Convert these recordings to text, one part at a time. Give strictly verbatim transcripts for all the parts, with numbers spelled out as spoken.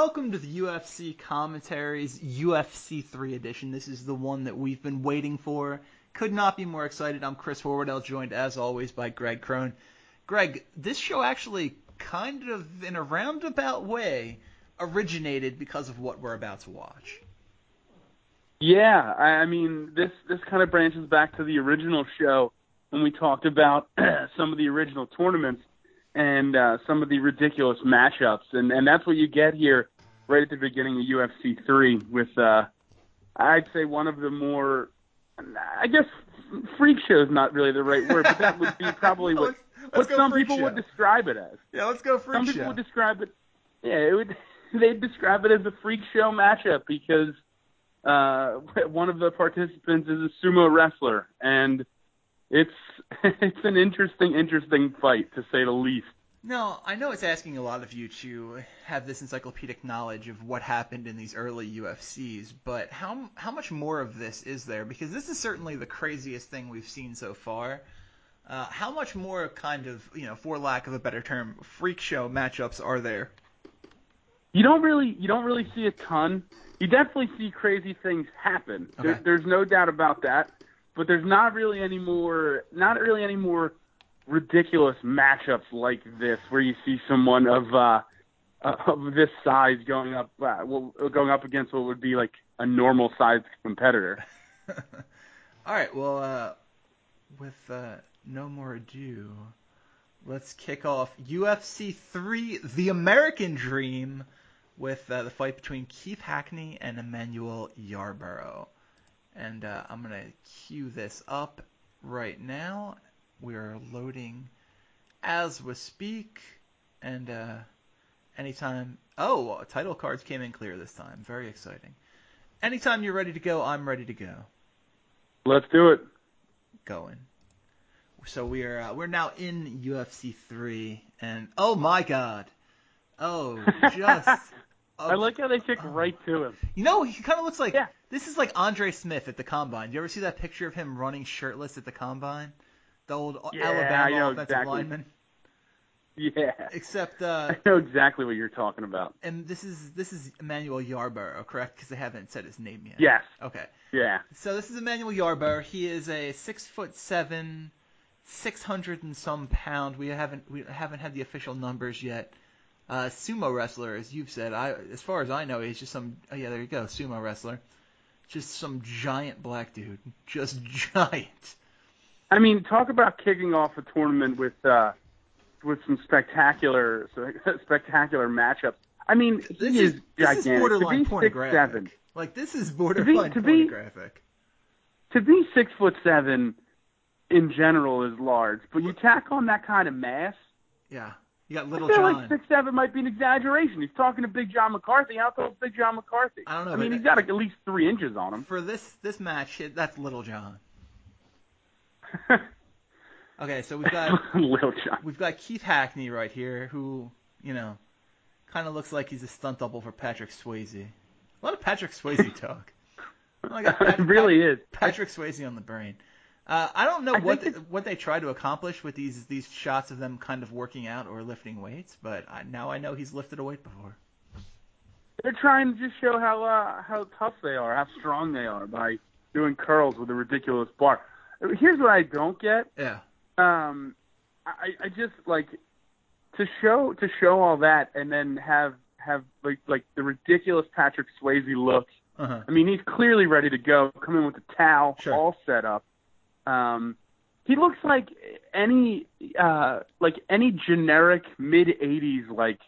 Welcome to the U F C Commentaries U F C three edition. This is the one that we've been waiting for. Could not be more excited. I'm Chris Horvidell, joined as always by Greg Crohn. Greg, this show actually kind of in a roundabout way originated because of what we're about to watch. Yeah, I mean, this, this kind of branches back to the original show when we talked about some of the original tournaments and uh, some of the ridiculous matchups. And, and that's what you get here right at the beginning of U F C three with, uh, I'd say, one of the more, I guess, freak show is not really the right word, but that would be probably what, what some people would describe it as. Yeah, let's go freak show. Some people would describe it, yeah, it would, they'd describe it as a freak show matchup because uh, one of the participants is a sumo wrestler, and It's it's an interesting, interesting fight, to say the least. Now, I know it's asking a lot of you to have this encyclopedic knowledge of what happened in these early U F Cs, but how how much more of this is there? Because this is certainly the craziest thing we've seen so far. Uh, how much more kind of, you know, for lack of a better term, freak show matchups are there? You don't really you don't really see a ton. You definitely see crazy things happen. Okay. There, there's no doubt about that. But there's not really any more, not really any more ridiculous matchups like this, where you see someone of uh, of this size going up, uh, going up against what would be like a normal sized competitor. All right, well, uh, with uh, no more ado, let's kick off U F C three, The American Dream, with uh, the fight between Keith Hackney and Emmanuel Yarbrough. And uh, I'm going to cue this up right now. We are loading as we speak. And uh, anytime... Oh, title cards came in clear this time. Very exciting. Anytime you're ready to go, I'm ready to go. Let's do it. Going. So we are, uh, we're now in U F C three. And oh, my God. Oh, just... I like how they kick oh. right to him. You know, he kind of looks like... Yeah. This is like Andre Smith at the Combine. Do you ever see that picture of him running shirtless at the Combine? The old yeah, Alabama offensive exactly. lineman. Yeah. Except uh, I know exactly what you're talking about. And this is this is Emmanuel Yarbrough, correct? Because they haven't said his name yet. Yes. Okay. Yeah. So this is Emmanuel Yarbrough. He is a six foot seven, six hundred and some pound. We haven't we haven't had the official numbers yet. Uh, sumo wrestler, as you've said. I as far as I know, he's just some. Oh yeah, there you go, sumo wrestler. Just some giant black dude. Just giant. I mean, talk about kicking off a tournament with uh, with some spectacular spectacular matchups. I mean, this he is, is gigantic. This is borderline pornographic. Like, this is borderline to be, to pornographic. Be, to be six foot seven in general is large, but you tack on that kind of mass. Yeah. You got Little I feel John. Like six seven might be an exaggeration. He's talking to Big John McCarthy. How tall is Big John McCarthy? I don't know. I mean, he's got like at least three inches on him. For this this match, that's Little John. Okay, so we've got Little John. We've got Keith Hackney right here, who you know, kind of looks like he's a stunt double for Patrick Swayze. A lot of Patrick Swayze talk. Oh my God, Patrick, it really Patrick, is Patrick Swayze on the brain. Uh, I don't know I what the, what they try to accomplish with these these shots of them kind of working out or lifting weights, but I, now I know he's lifted a weight before. They're trying to just show how uh, how tough they are, how strong they are by doing curls with a ridiculous bar. Here's what I don't get. Yeah. Um, I, I just like to show to show all that and then have have like like the ridiculous Patrick Swayze look. Uh-huh. I mean, he's clearly ready to go. Come in with a towel, sure. all set up. Um, he looks like any uh, like any generic mid eighties like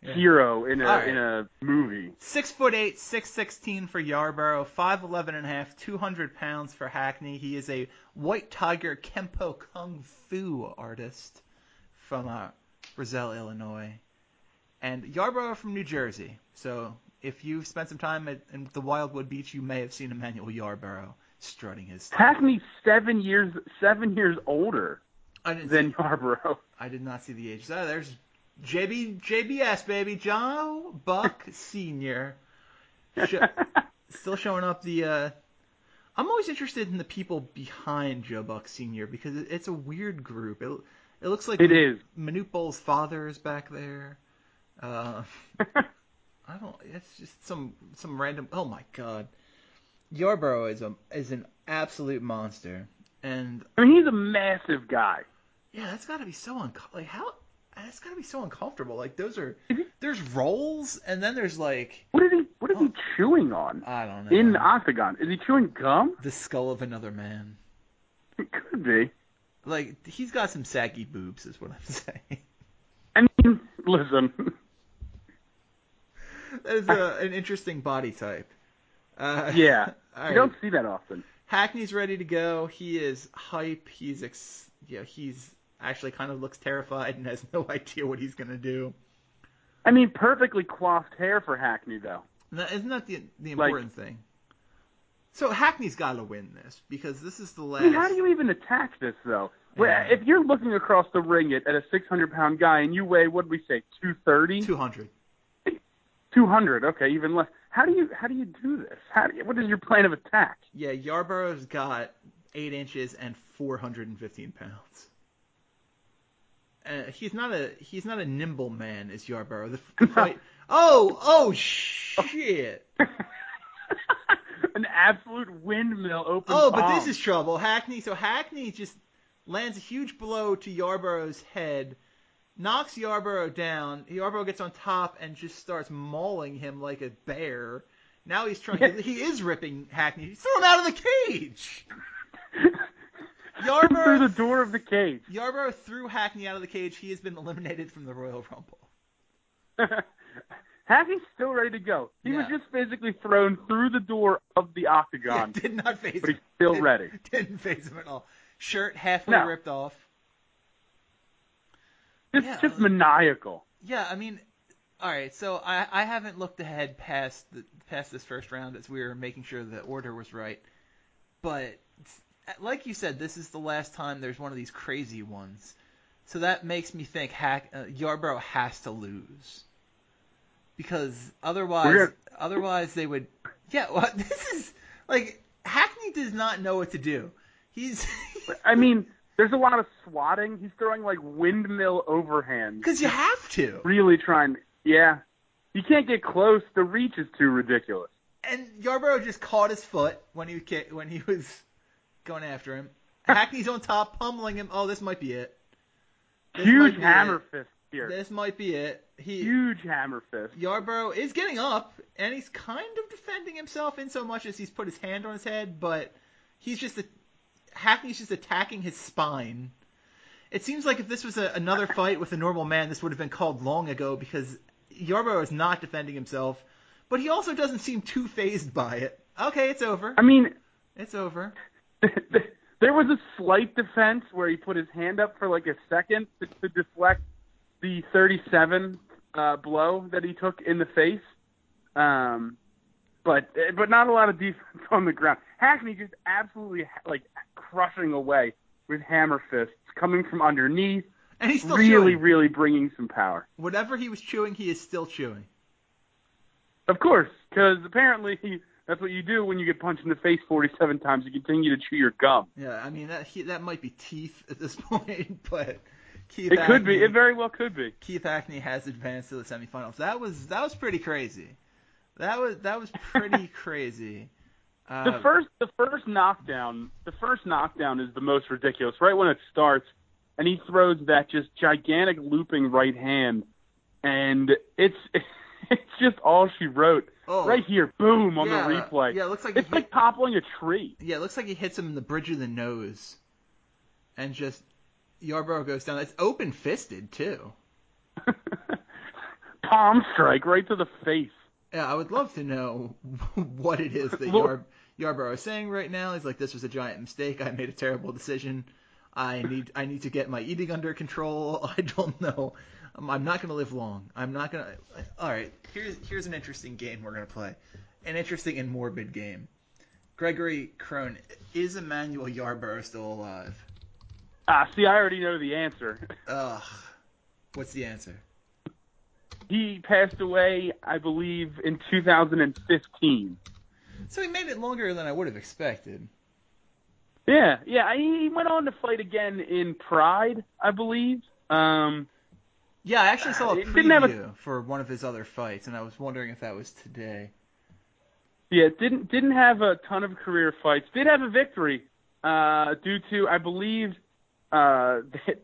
yeah. hero in a right. in a movie. Six foot eight, six sixteen for Yarbrough, five eleven and a half, two hundred pounds for Hackney. He is a White Tiger Kempo Kung Fu artist from uh, Roselle, Illinois, and Yarbrough from New Jersey. So if you've spent some time at, in the Wildwood Beach, you may have seen Emmanuel Yarbrough. Strutting his stuff. Hackney's seven years seven years older than Yarbrough. I did not see the ages. Oh, there's J B J B S baby, Joe Buck Senior Sh- still showing up. The uh, I'm always interested in the people behind Joe Buck Senior because it, it's a weird group. It it looks like it M- is. Manute Bowles' father is back there. Uh, I don't that's just some some random. Oh my God, Yarbrough is a is an absolute monster, and I mean he's a massive guy. Yeah, that's got to be so un like how that's got to be so uncomfortable. Like those are there's rolls, and then there's like what is he what is oh, he chewing on? I don't know. In the octagon, is he chewing gum? The skull of another man. It could be. Like he's got some saggy boobs, is what I'm saying. I mean, listen. That is a, an interesting body type. Uh, yeah, you right. don't see that often. Hackney's ready to go. He is hype. He's ex- yeah. He's actually kind of looks terrified and has no idea what he's gonna do. I mean, perfectly coiffed hair for Hackney though. That, isn't that the the important like, thing? So Hackney's got to win this because this is the last. I mean, how do you even attack this though? Yeah. If you're looking across the ring at, at a six hundred pound guy and you weigh, what did we say, two thirty? two hundred. two hundred, okay, even less. How do you how do you do this? How do you, what is your plan of attack? Yeah, Yarbrough's got eight inches and four hundred fifteen pounds. Uh, he's not a he's not a nimble man, is Yarbrough. The, the fight, oh oh shit! An absolute windmill open. Oh, palm. But this is trouble, Hackney. So Hackney just lands a huge blow to Yarbrough's head. Knocks Yarbrough down. Yarbrough gets on top and just starts mauling him like a bear. Now he's trying. Yes. He is ripping Hackney. Throw him out of the cage. Yarbrough through the door of the cage. Yarbrough threw Hackney out of the cage. He has been eliminated from the Royal Rumble. Hackney's still ready to go. He yeah. was just basically thrown through the door of the octagon. Yeah, did not phase him. But he's still didn't, ready. Didn't phase him at all. Shirt halfway no. ripped off. It's yeah, just maniacal. Yeah, I mean, all right. So I, I haven't looked ahead past the, past this first round as we were making sure the order was right. But like you said, this is the last time there's one of these crazy ones. So that makes me think Hack, uh, Yarbrough has to lose because otherwise, gonna... otherwise they would. Yeah, well, this is like Hackney does not know what to do. He's. I mean. There's a lot of swatting. He's throwing, like, windmill overhands. Because you have to. Really trying to, yeah. You can't get close. The reach is too ridiculous. And Yarbrough just caught his foot when he when he was going after him. Hackney's on top, pummeling him. Oh, this might be it. This Huge be hammer it. fist here. This might be it. He, Huge hammer fist. Yarbrough is getting up, and he's kind of defending himself in so much as he's put his hand on his head, but he's just a... Hackney's just attacking his spine. It seems like if this was a, another fight with a normal man, this would have been called long ago because Yarbrough is not defending himself, but he also doesn't seem too phased by it. Okay, it's over. I mean... It's over. There was a slight defense where he put his hand up for like a second to, to deflect the thirty-seven uh, blow that he took in the face. Um... But but not a lot of defense on the ground. Hackney just absolutely like crushing away with hammer fists coming from underneath. And he's still really chewing. really bringing some power. Whatever he was chewing, he is still chewing. Of course, because apparently he, that's what you do when you get punched in the face forty-seven times. You continue to chew your gum. Yeah, I mean that he, that might be teeth at this point, but Keith. It Hackney, could be. It very well could be. Keith Hackney has advanced to the semifinals. That was that was pretty crazy. That was that was pretty crazy. Uh, the first the first knockdown the first knockdown is the most ridiculous. Right when it starts, and he throws that just gigantic looping right hand, and it's it's just all she wrote. Oh, right here, boom on yeah, the replay. Yeah, it looks like it's hit, like toppling a tree. Yeah, it looks like he hits him in the bridge of the nose, and just Yarbrough goes down. It's open fisted too. Palm strike right to the face. Yeah, I would love to know what it is that Yar- Yarbrough is saying right now. He's like, this was a giant mistake. I made a terrible decision. I need I need to get my eating under control. I don't know. I'm, I'm not going to live long. I'm not going to... All right, here's, here's an interesting game we're going to play. An interesting and morbid game. Gregory Crohn, is Emmanuel Yarbrough still alive? Ah, uh, see, I already know the answer. Ugh. What's the answer? He passed away, I believe, in two thousand fifteen. So he made it longer than I would have expected. Yeah, yeah. He went on to fight again in Pride, I believe. Um, Yeah, I actually saw a preview a... for one of his other fights, and I was wondering if that was today. Yeah, didn't didn't have a ton of career fights. Did have a victory uh, due to, I believe, uh,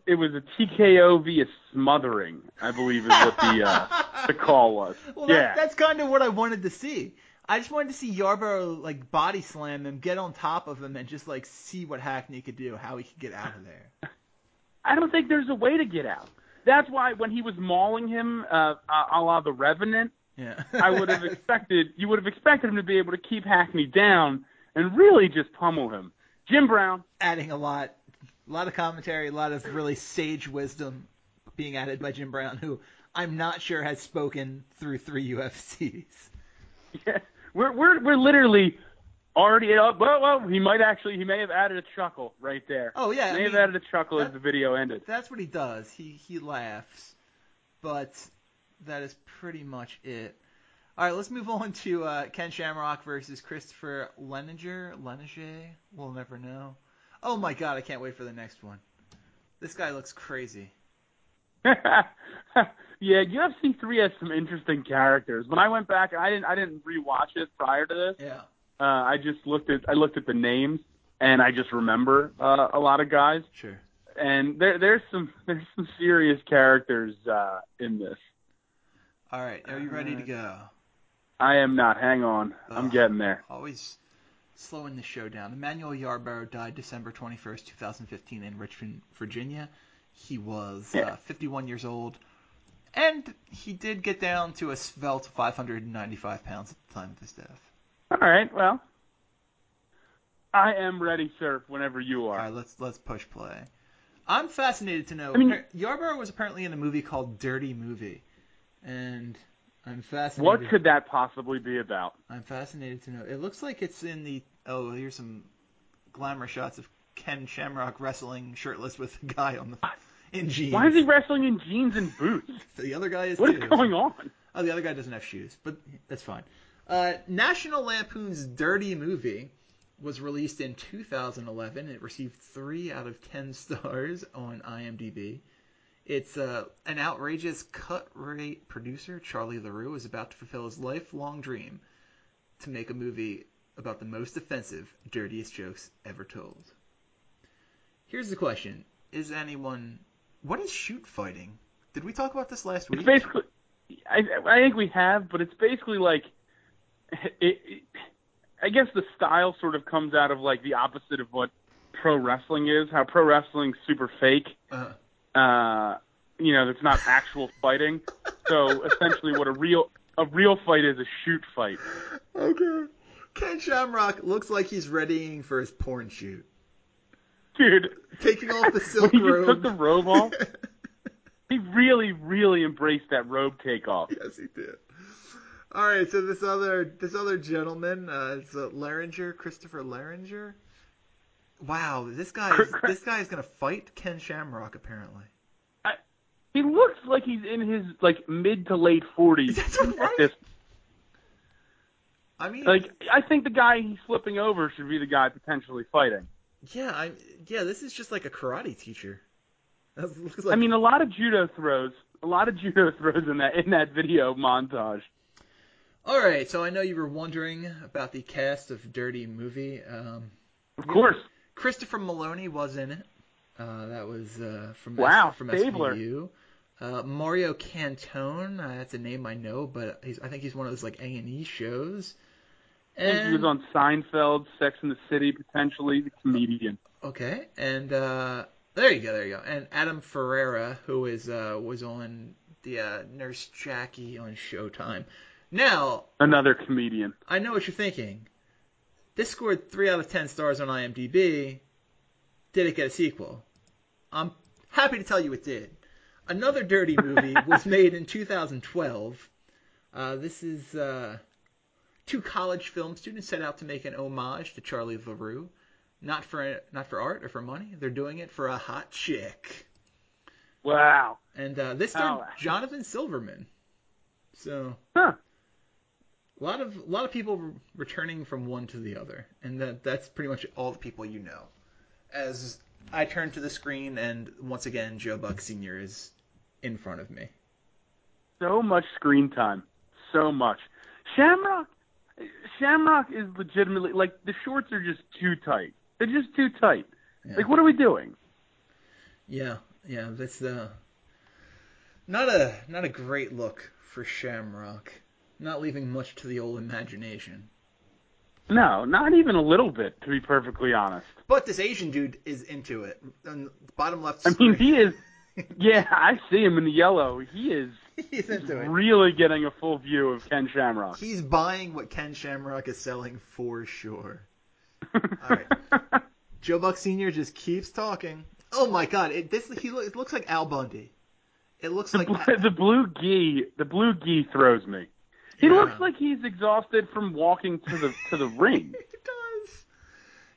it was a T K O via smothering, I believe is what the uh, the call was. Well, yeah. that's, that's kind of what I wanted to see. I just wanted to see Yarbrough like body slam him, get on top of him, and just like see what Hackney could do, how he could get out of there. I don't think there's a way to get out. That's why when he was mauling him, uh, a la the Revenant, yeah. I would have expected you would have expected him to be able to keep Hackney down and really just pummel him. Jim Brown adding a lot, a lot of commentary, a lot of really sage wisdom being added by Jim Brown, who I'm not sure has spoken through three U F Cs. Yeah. We're we're we're literally already well, well he might actually he may have added a chuckle right there. Oh yeah, he may I have mean, added a chuckle that, as the video ended. That's what he does. He he laughs, but that is pretty much it. All right, let's move on to uh, Ken Shamrock versus Christopher Leininger. Leininger, we'll never know. Oh my God, I can't wait for the next one. This guy looks crazy. Yeah, U F C three has some interesting characters. When I went back, I didn't I didn't rewatch it prior to this. Yeah. Uh, I just looked at I looked at the names and I just remember uh, a lot of guys. Sure. And there there's some there's some serious characters uh, in this. All right, are you ready to go? I am not. Hang on, oh, I'm getting there. Always slowing the show down. Emmanuel Yarbrough died December twenty-first, two thousand fifteen, in Richmond, Virginia. He was yeah. uh, fifty-one years old. And he did get down to a svelte five hundred ninety-five pounds at the time of his death. All right, well, I am ready, sir, whenever you are. All right, let's, let's push play. I'm fascinated to know. I mean, Yarbrough was apparently in a movie called Dirty Movie, and I'm fascinated. What could that possibly be about? I'm fascinated to know. It looks like it's in the – oh, here's some glamour shots of Ken Shamrock wrestling shirtless with a guy on the – in jeans. Why is he wrestling in jeans and boots? The other guy is. What too. Is going on? Oh, the other guy doesn't have shoes, but that's fine. Uh, National Lampoon's Dirty Movie was released in two thousand eleven. It received three out of ten stars on IMDb. It's uh, an outrageous cut-rate producer, Charlie LaRue, is about to fulfill his lifelong dream to make a movie about the most offensive, dirtiest jokes ever told. Here's the question: Is anyone What is shoot fighting? Did we talk about this last week? It's basically, I, I think we have, but it's basically like, it, it, I guess the style sort of comes out of like the opposite of what pro wrestling is. How pro wrestling's super fake, uh-huh. uh, you know, that's not actual fighting. So essentially, what a real a real fight is a shoot fight. Okay. Ken Shamrock looks like he's readying for his porn shoot. Dude, taking off the silk when he robe. He took the robe off. He really, really embraced that robe takeoff. Yes, he did. All right, so this other this other gentleman, uh, it's uh, Leininger, Christopher Leininger. Wow, this guy is this guy is gonna fight Ken Shamrock apparently. I, he looks like he's in his like mid to late forties. That's right. I mean, like I think the guy he's flipping over should be the guy potentially fighting. Yeah, I, yeah. This is just like a karate teacher. That looks like... I mean, a lot of judo throws, a lot of judo throws in that in that video montage. All right, so I know you were wondering about the cast of Dirty Movie. Um, of course, know, Christopher Maloney was in it. Uh, that was uh, from wow, S- from Stabler. S V U. Uh, Mario Cantone, uh, that's a name I know, but he's, I think he's one of those like A and E shows. And, and he was on Seinfeld, Sex and the City, potentially the comedian. Okay, and uh, there you go, there you go. And Adam Ferreira, who is uh, was on the uh, Nurse Jackie on Showtime. Now, another comedian. I know what you're thinking. This scored three out of ten stars on IMDb. Did it get a sequel? I'm happy to tell you it did. Another Dirty Movie was made in two thousand twelve. Uh, this is. Uh, Two college film students set out to make an homage to Charlie LaRue. Not for not for art or for money. They're doing it for a hot chick. Wow. And uh, this starred oh. Jonathan Silverman. So huh. a lot of a lot of people re- returning from one to the other. And that that's pretty much all the people you know. As I turn to the screen and once again Joe Buck Senior is in front of me. So much screen time. So much. Shamrock, Shamrock is legitimately, like, the shorts are just too tight. They're just too tight. Yeah. Like, what are we doing? Yeah, yeah, that's uh, not a not a great look for Shamrock. Not leaving much to the old imagination. No, not even a little bit, to be perfectly honest. But this Asian dude is into it. On the bottom left. I screen. mean, he is. Yeah, I see him in the yellow. He is. He's into it. Really getting a full view of Ken Shamrock. He's buying what Ken Shamrock is selling for sure. All right. Joe Buck Senior just keeps talking. Oh my God! It this he lo- it looks like Al Bundy. It looks the like bl- the blue gi. The blue gi throws me. He yeah. looks like he's exhausted from walking to the to the ring. He does.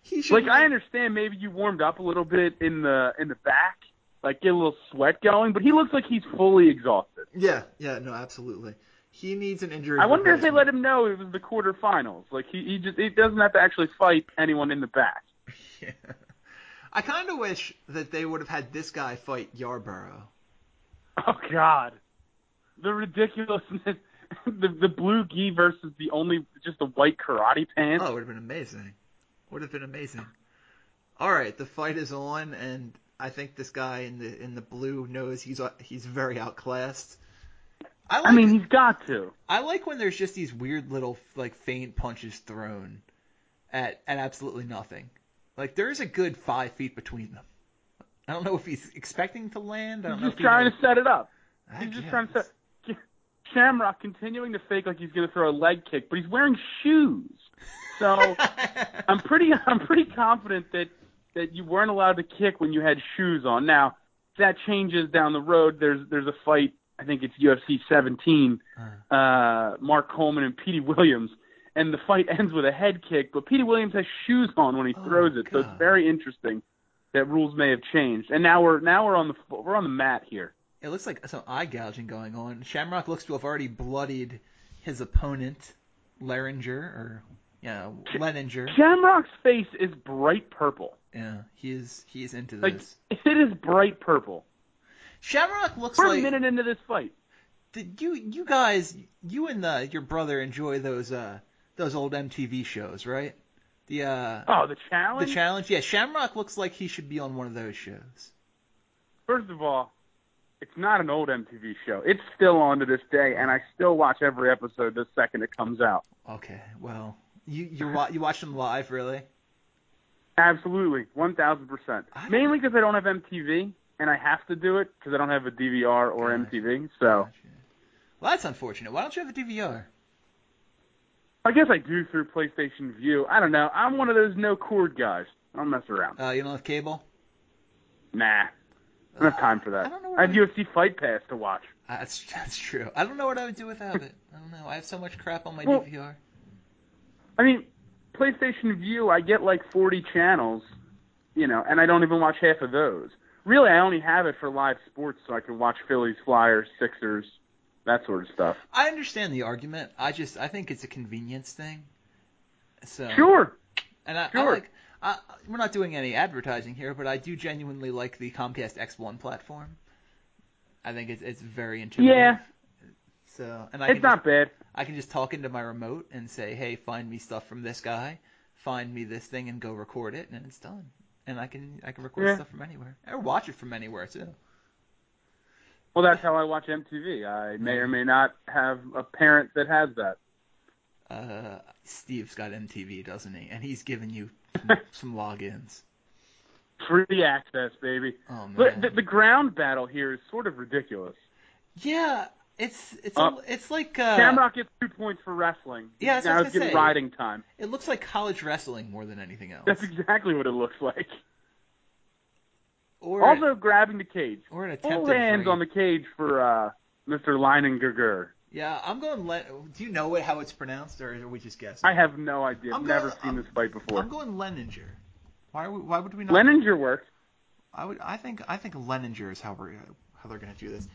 He should like be... I understand maybe you warmed up a little bit in the in the back, like get a little sweat going, but he looks like he's fully exhausted. Yeah, yeah, no, absolutely. He needs an injury. I wonder if they let him know it was the quarterfinals. Like he, he just he doesn't have to actually fight anyone in the back. Yeah. I kind of wish that they would have had this guy fight Yarbrough. Oh God, the ridiculousness. The, the blue gi versus the only just the white karate pants. Oh, it would have been amazing. Would have been amazing. All right, the fight is on, and I think this guy in the in the blue knows he's he's very outclassed. I, like, I mean, he's got to. I like when there's just these weird little like feint punches thrown at at absolutely nothing. Like there is a good five feet between them. I don't know if he's expecting to land. I don't he's know just if trying knows. to set it up. I he's guess. just trying to set. Shamrock continuing to fake like he's going to throw a leg kick, but he's wearing shoes. So I'm pretty I'm pretty confident that, that you weren't allowed to kick when you had shoes on. Now, that changes down the road. There's there's a fight, I think it's U F C seventeen, uh, Mark Coleman and Petey Williams, and the fight ends with a head kick, but Petey Williams has shoes on when he oh throws it. God. So it's very interesting that rules may have changed. And now we're now we're on the we're on the mat here. It looks like some eye gouging going on. Shamrock looks to have already bloodied his opponent, Leininger, or, you know, Leininger. Shamrock's face is bright purple. Yeah, he is he is into like, this. It is bright purple. Shamrock looks We're like... We're a minute into this fight. Did you you guys, you and the, your brother enjoy those uh, those old M T V shows, right? The uh, Oh, The Challenge? The Challenge, yeah. Shamrock looks like he should be on one of those shows. First of all, it's not an old M T V show. It's still on to this day, and I still watch every episode the second it comes out. Okay, well, you you, wa- you watch them live, really? Absolutely, one thousand percent. Mainly because I don't have M T V, and I have to do it because I don't have a D V R or gosh, M T V. So, gosh, yeah. Well, that's unfortunate. Why don't you have a D V R? I guess I do through PlayStation View. I don't know. I'm one of those no-cord guys. I don't mess around. Uh, you don't have cable? Nah. I don't have time for that. I, don't know what I have I would... U F C Fight Pass to watch. That's that's true. I don't know what I would do without it. I don't know. I have so much crap on my well, D V R. I mean, PlayStation View, I get like forty channels, you know, and I don't even watch half of those. Really, I only have it for live sports so I can watch Phillies, Flyers, Sixers, that sort of stuff. I understand the argument. I just I think it's a convenience thing. So Sure. And I, sure. I like Uh, we're not doing any advertising here, but I do genuinely like the Comcast X one platform. I think it's it's very intuitive. Yeah. So, and I it's not just, bad. I can just talk into my remote and say, hey, find me stuff from this guy, find me this thing, and go record it, and it's done. And I can I can record yeah. stuff from anywhere. Or watch it from anywhere, too. Well, that's how I watch M T V. I may or may not have a parent that has that. Uh, Steve's got M T V, doesn't he? And he's giving you some, some logins. Free access, baby. Oh, man. But the, the ground battle here is sort of ridiculous. Yeah, it's it's uh, it's like... Uh, Shamrock gets two points for wrestling. Yeah, now it's getting riding time. It looks like college wrestling more than anything else. That's exactly what it looks like. Or also an, grabbing the cage. Or an attempted Full hands free. on the cage for uh, Mister Leininger. Yeah, I'm going. Le- Do you know it how it's pronounced, or are we just guessing? I have no idea. I've never seen I'm, this fight before. I'm going Leininger. Why? Are we, why would we not? Leininger works. I would. I think. I think Leininger is how we're how they're going to do this.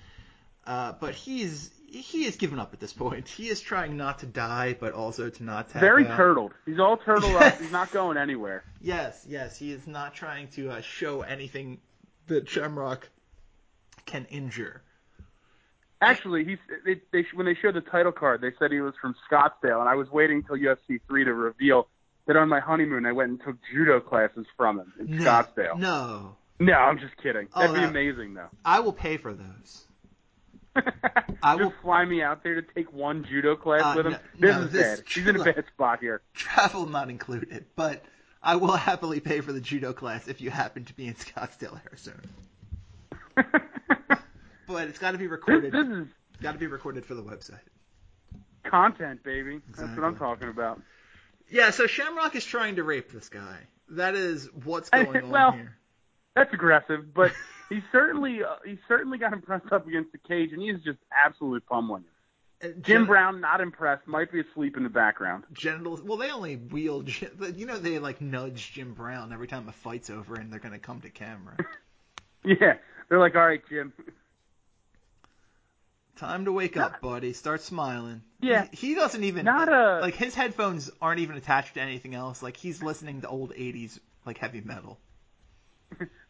Uh, but he is he is given up at this point. He is trying not to die, but also to not tap Very out. turtled. He's all turtled yes. up. He's not going anywhere. Yes, yes. He is not trying to uh, show anything that Shamrock can injure. Actually, he's, they, they, when they showed the title card, they said he was from Scottsdale, and I was waiting until U F C three to reveal that on my honeymoon I went and took judo classes from him in no, Scottsdale. No. No, I'm just kidding. Oh, That'd be that, amazing, though. I will pay for those. I just will fly me out there to take one judo class uh, with him. No, this no, is this bad. He's in a bad spot here. Travel not included, but I will happily pay for the judo class if you happen to be in Scottsdale, Arizona. But it's got to be recorded. This, this is it's got to be recorded for the website. Content, baby. Exactly. That's what I'm talking about. Yeah. So Shamrock is trying to rape this guy. That is what's going I, on well, here. That's aggressive, but he certainly uh, he certainly got him pressed up against the cage, and he's just absolutely pummeling him. Uh, Jim gen- Brown not impressed, might be asleep in the background. Genitals. Well, they only wheel. You know, they like nudge Jim Brown every time a fight's over, and they're going to come to camera. Yeah, they're like, all right, Jim. Time to wake not, up, buddy. Start smiling. Yeah. He, he doesn't even... Not a... Like, his headphones aren't even attached to anything else. Like, he's listening to old eighties, like, heavy metal.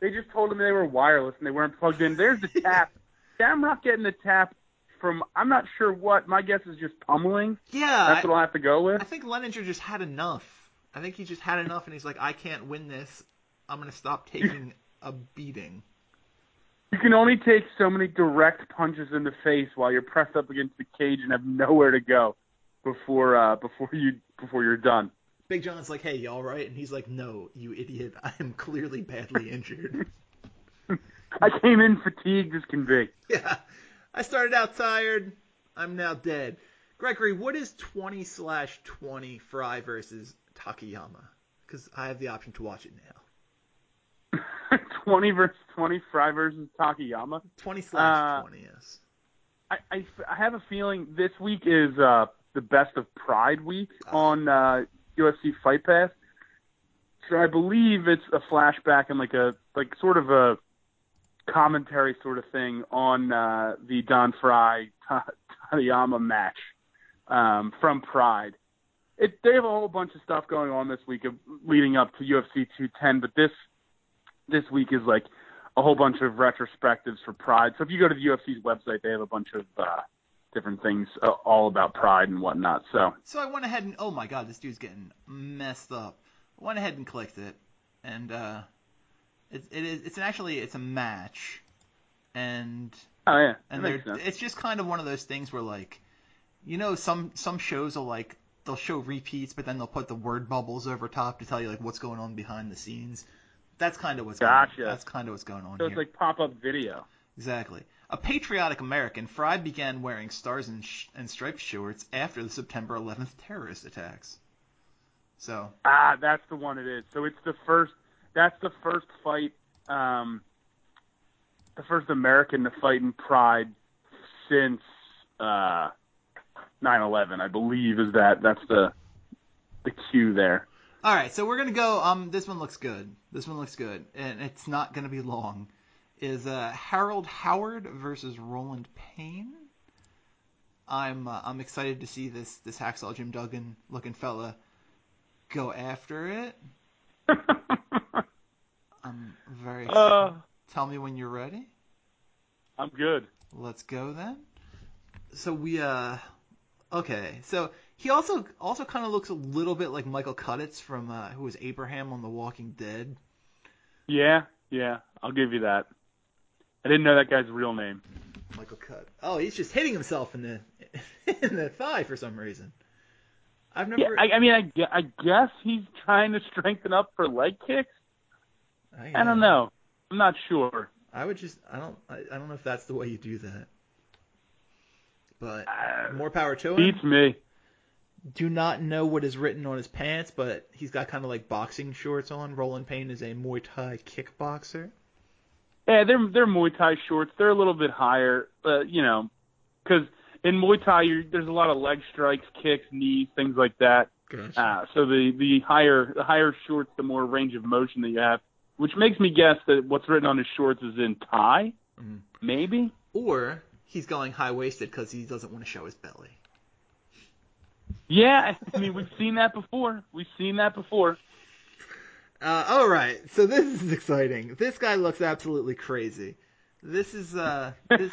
They just told him they were wireless and they weren't plugged in. There's the tap. Shamrock getting the tap from, I'm not sure what. My guess is just pummeling. Yeah. That's I, what I'll have to go with. I think Leininger just had enough. I think he just had enough and he's like, I can't win this. I'm going to stop taking a beating. You can only take so many direct punches in the face while you're pressed up against the cage and have nowhere to go before uh, before you before you're done. Big John's like, "Hey, you all right?" And he's like, "No, you idiot! I am clearly badly injured. I came in fatigued as can be. Yeah, I started out tired. I'm now dead." Gregory, what is twenty slash twenty Fry versus Takayama? Because I have the option to watch it now. twenty versus twenty, Fry versus Takayama. twenty slash uh, twenty, yes. I, I, I have a feeling this week is uh, the best of Pride week oh. on uh, U F C Fight Pass. So I believe it's a flashback and like a like sort of a commentary sort of thing on uh, the Don Fry Takayama match um, from Pride. It, they have a whole bunch of stuff going on this week of, leading up to U F C two ten, but this. This week is like a whole bunch of retrospectives for Pride. So if you go to the U F C's website, they have a bunch of uh, different things uh, all about Pride and whatnot. So so I went ahead and, oh my God, this dude's getting messed up. I went ahead and clicked it. And uh, it, it is, it's actually, it's a match. And oh yeah, and it's just kind of one of those things where like, you know, some, some shows will like, they'll show repeats, but then they'll put the word bubbles over top to tell you like what's going on behind the scenes. That's kind of what's gotcha. going on. That's kind of what's going on. So it's here. Like pop-up video. Exactly. A patriotic American, Fry began wearing stars and, sh- and striped shorts after the September eleventh terrorist attacks. So ah, that's the one it is. So it's the first. That's the first fight. Um, the first American to fight in Pride since uh, nine eleven, I believe. Is that that's the the cue there. All right, so we're going to go um, – this one looks good. This one looks good, and it's not going to be long. Is uh, Harold Howard versus Roland Payne. I'm uh, I'm excited to see this this Hacksaw Jim Duggan-looking fella go after it. I'm very excited. Uh, Tell me when you're ready. I'm good. Let's go then. So we uh, – okay, so – He also also kind of looks a little bit like Michael Cuditz from uh, who was Abraham on The Walking Dead. Yeah, yeah, I'll give you that. I didn't know that guy's real name. Michael Cuditz. Oh, he's just hitting himself in the in the thigh for some reason. I've never. Yeah, I, I mean, I, I guess he's trying to strengthen up for leg kicks. I, I don't know. I'm not sure. I would just. I don't. I, I don't know if that's the way you do that. But uh, more power to him. Beats me. Do not know what is written on his pants, but he's got kind of like boxing shorts on. Roland Payne is a Muay Thai kickboxer. Yeah, they're they're Muay Thai shorts. They're a little bit higher, uh, you know, because in Muay Thai you're, there's a lot of leg strikes, kicks, knees, things like that. Gotcha. Uh, so the the higher the higher shorts, the more range of motion that you have, which makes me guess that what's written on his shorts is in Thai, mm-hmm. maybe. Or he's going high waisted because he doesn't want to show his belly. Yeah, I mean, we've seen that before. We've seen that before. Uh, all right, so this is exciting. This guy looks absolutely crazy. This is uh, this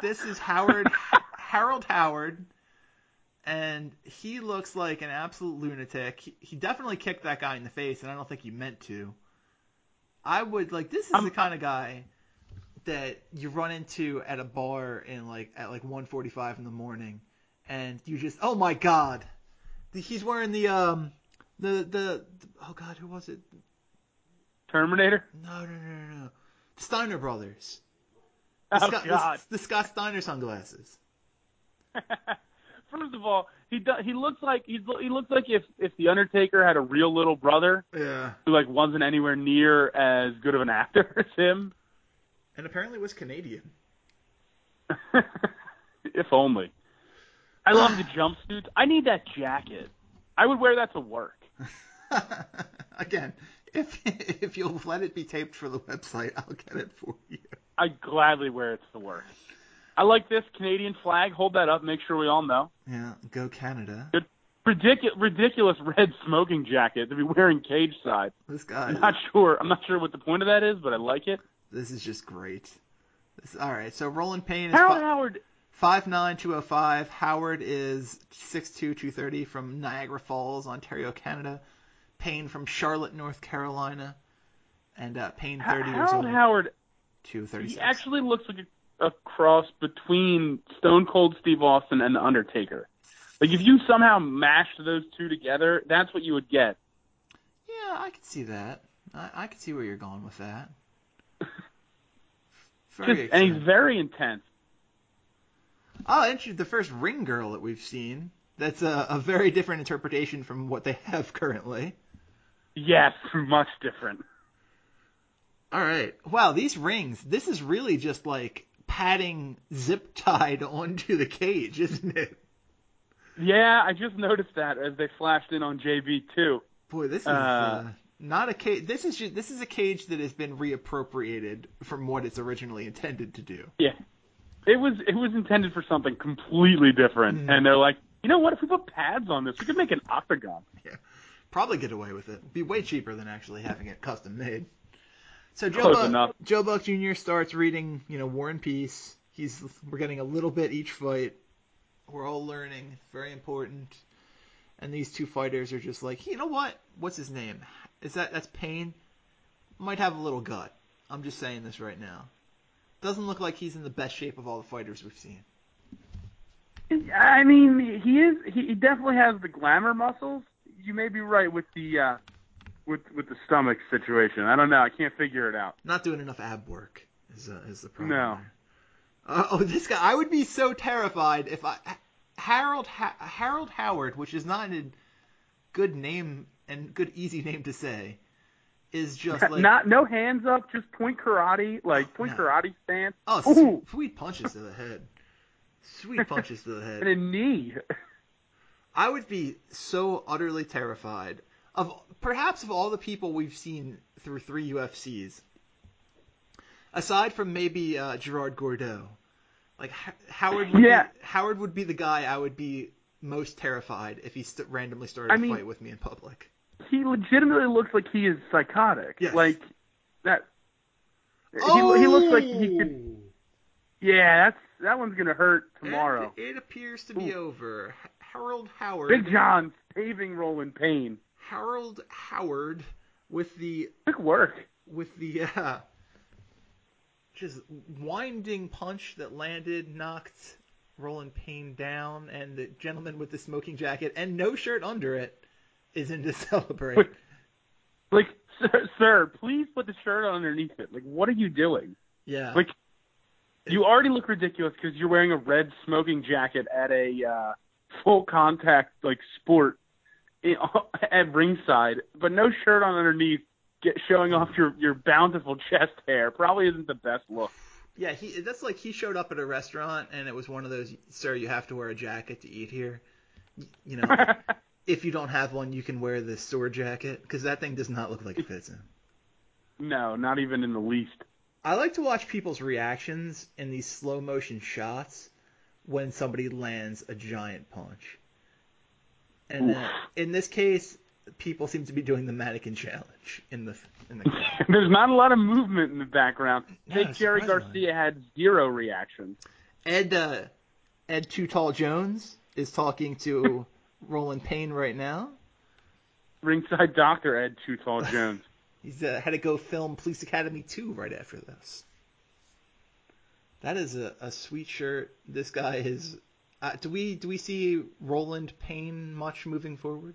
This is Howard, Harold Howard, and he looks like an absolute lunatic. He, he definitely kicked that guy in the face, and I don't think he meant to. I would, like, this is I'm... the kind of guy that you run into at a bar in like at like one forty-five in the morning, and you just, oh my god, he's wearing the um the the, the oh god, who was it? Terminator? No, no, no, no, no. The Steiner brothers. The oh, Scott, God. The, the Scott Steiner sunglasses. First of all, he do, he looks like he, he looks like if, if the Undertaker had a real little brother, yeah, who like wasn't anywhere near as good of an actor as him, and apparently was Canadian. If only. I love the jumpsuits. I need that jacket. I would wear that to work. Again, if if you'll let it be taped for the website, I'll get it for you. I gladly wear it to work. I like this Canadian flag. Hold that up. Make sure we all know. Yeah, go Canada. Good. Ridiculous, ridiculous red smoking jacket to be wearing cage side. This guy. I'm not sure. I'm not sure what the point of that is, but I like it. This is just great. This, all right, so Roland Payne is Harold Howard. five nine, two oh five. Howard is six two, two thirty from Niagara Falls, Ontario, Canada. Payne from Charlotte, North Carolina. And uh, Payne, thirty years old. Harold Howard, two thirty-six. He actually looks like a, a cross between Stone Cold Steve Austin and The Undertaker. Like, if you somehow mashed those two together, that's what you would get. Yeah, I could see that. I, I could see where you're going with that. Just, and he's very intense. I'll introduce the first ring girl that we've seen. That's a, a very different interpretation from what they have currently. Yes, much different. All right. Wow, these rings. This is really just like padding zip tied onto the cage, isn't it? Yeah, I just noticed that as they flashed in on J V too. Boy, this is... Uh... Uh... Not a cage. This is just, this is a cage that has been reappropriated from what it's originally intended to do. Yeah, it was it was intended for something completely different, mm. and they're like, you know what? If we put pads on this, we could make an octagon. Yeah, probably get away with it. It'd be way cheaper than actually having it custom made. So Joe Buck, Joe Buck Junior starts reading, you know, War and Peace. He's we're getting a little bit each fight. We're all learning. It's very important. And these two fighters are just like, you know what? What's his name? Is that that's Payne? Might have a little gut. I'm just saying this right now. Doesn't look like he's in the best shape of all the fighters we've seen. I mean, he is. He definitely has the glamour muscles. You may be right with the uh, with with the stomach situation. I don't know. I can't figure it out. Not doing enough ab work is uh, is the problem. No. Uh, oh, this guy! I would be so terrified if I Harold ha- Harold Howard, which is not a good name. And good, easy name to say, is just like... Not, no hands up, just point karate, like point no. karate stance. Oh, Ooh. sweet punches to the head. Sweet punches to the head. And a knee. I would be so utterly terrified of, perhaps of all the people we've seen through three U F Cs, aside from maybe uh, Gerard Gordeau, like H- Howard, would yeah. be, Howard would be the guy I would be most terrified if he st- randomly started I a mean, fight with me in public. He legitimately looks like he is psychotic. Yes. Like that. Oh! He, he looks like he could. Yeah, that's that one's gonna hurt tomorrow. It, it appears to be Ooh. over. Harold Howard. Big John's saving Roland Payne. Harold Howard with the quick work with the uh, just winding punch that landed, knocked Roland Payne down, and the gentleman with the smoking jacket and no shirt under it is in to celebrate. Like, like sir, sir, please put the shirt on underneath it. Like, what are you doing? Yeah. Like, you already look ridiculous because you're wearing a red smoking jacket at a uh, full contact like sport in, at ringside, but no shirt on underneath, get, showing off your, your bountiful chest hair probably isn't the best look. Yeah, he that's like he showed up at a restaurant and it was one of those, sir, you have to wear a jacket to eat here. You know, if you don't have one, you can wear this sword jacket, because that thing does not look like it fits him. No, not even in the least. I like to watch people's reactions in these slow motion shots when somebody lands a giant punch. And uh, in this case, people seem to be doing the mannequin challenge in the. In the There's not a lot of movement in the background. No, Jerry Garcia had zero reaction. Ed uh, Ed Too Tall Jones is talking to Roland Payne right now. Ringside Doctor Ed Too Tall Jones. He's uh, had to go film Police Academy two right after this. That is a, a sweet shirt. This guy is. Uh, do we do we see Roland Payne much moving forward?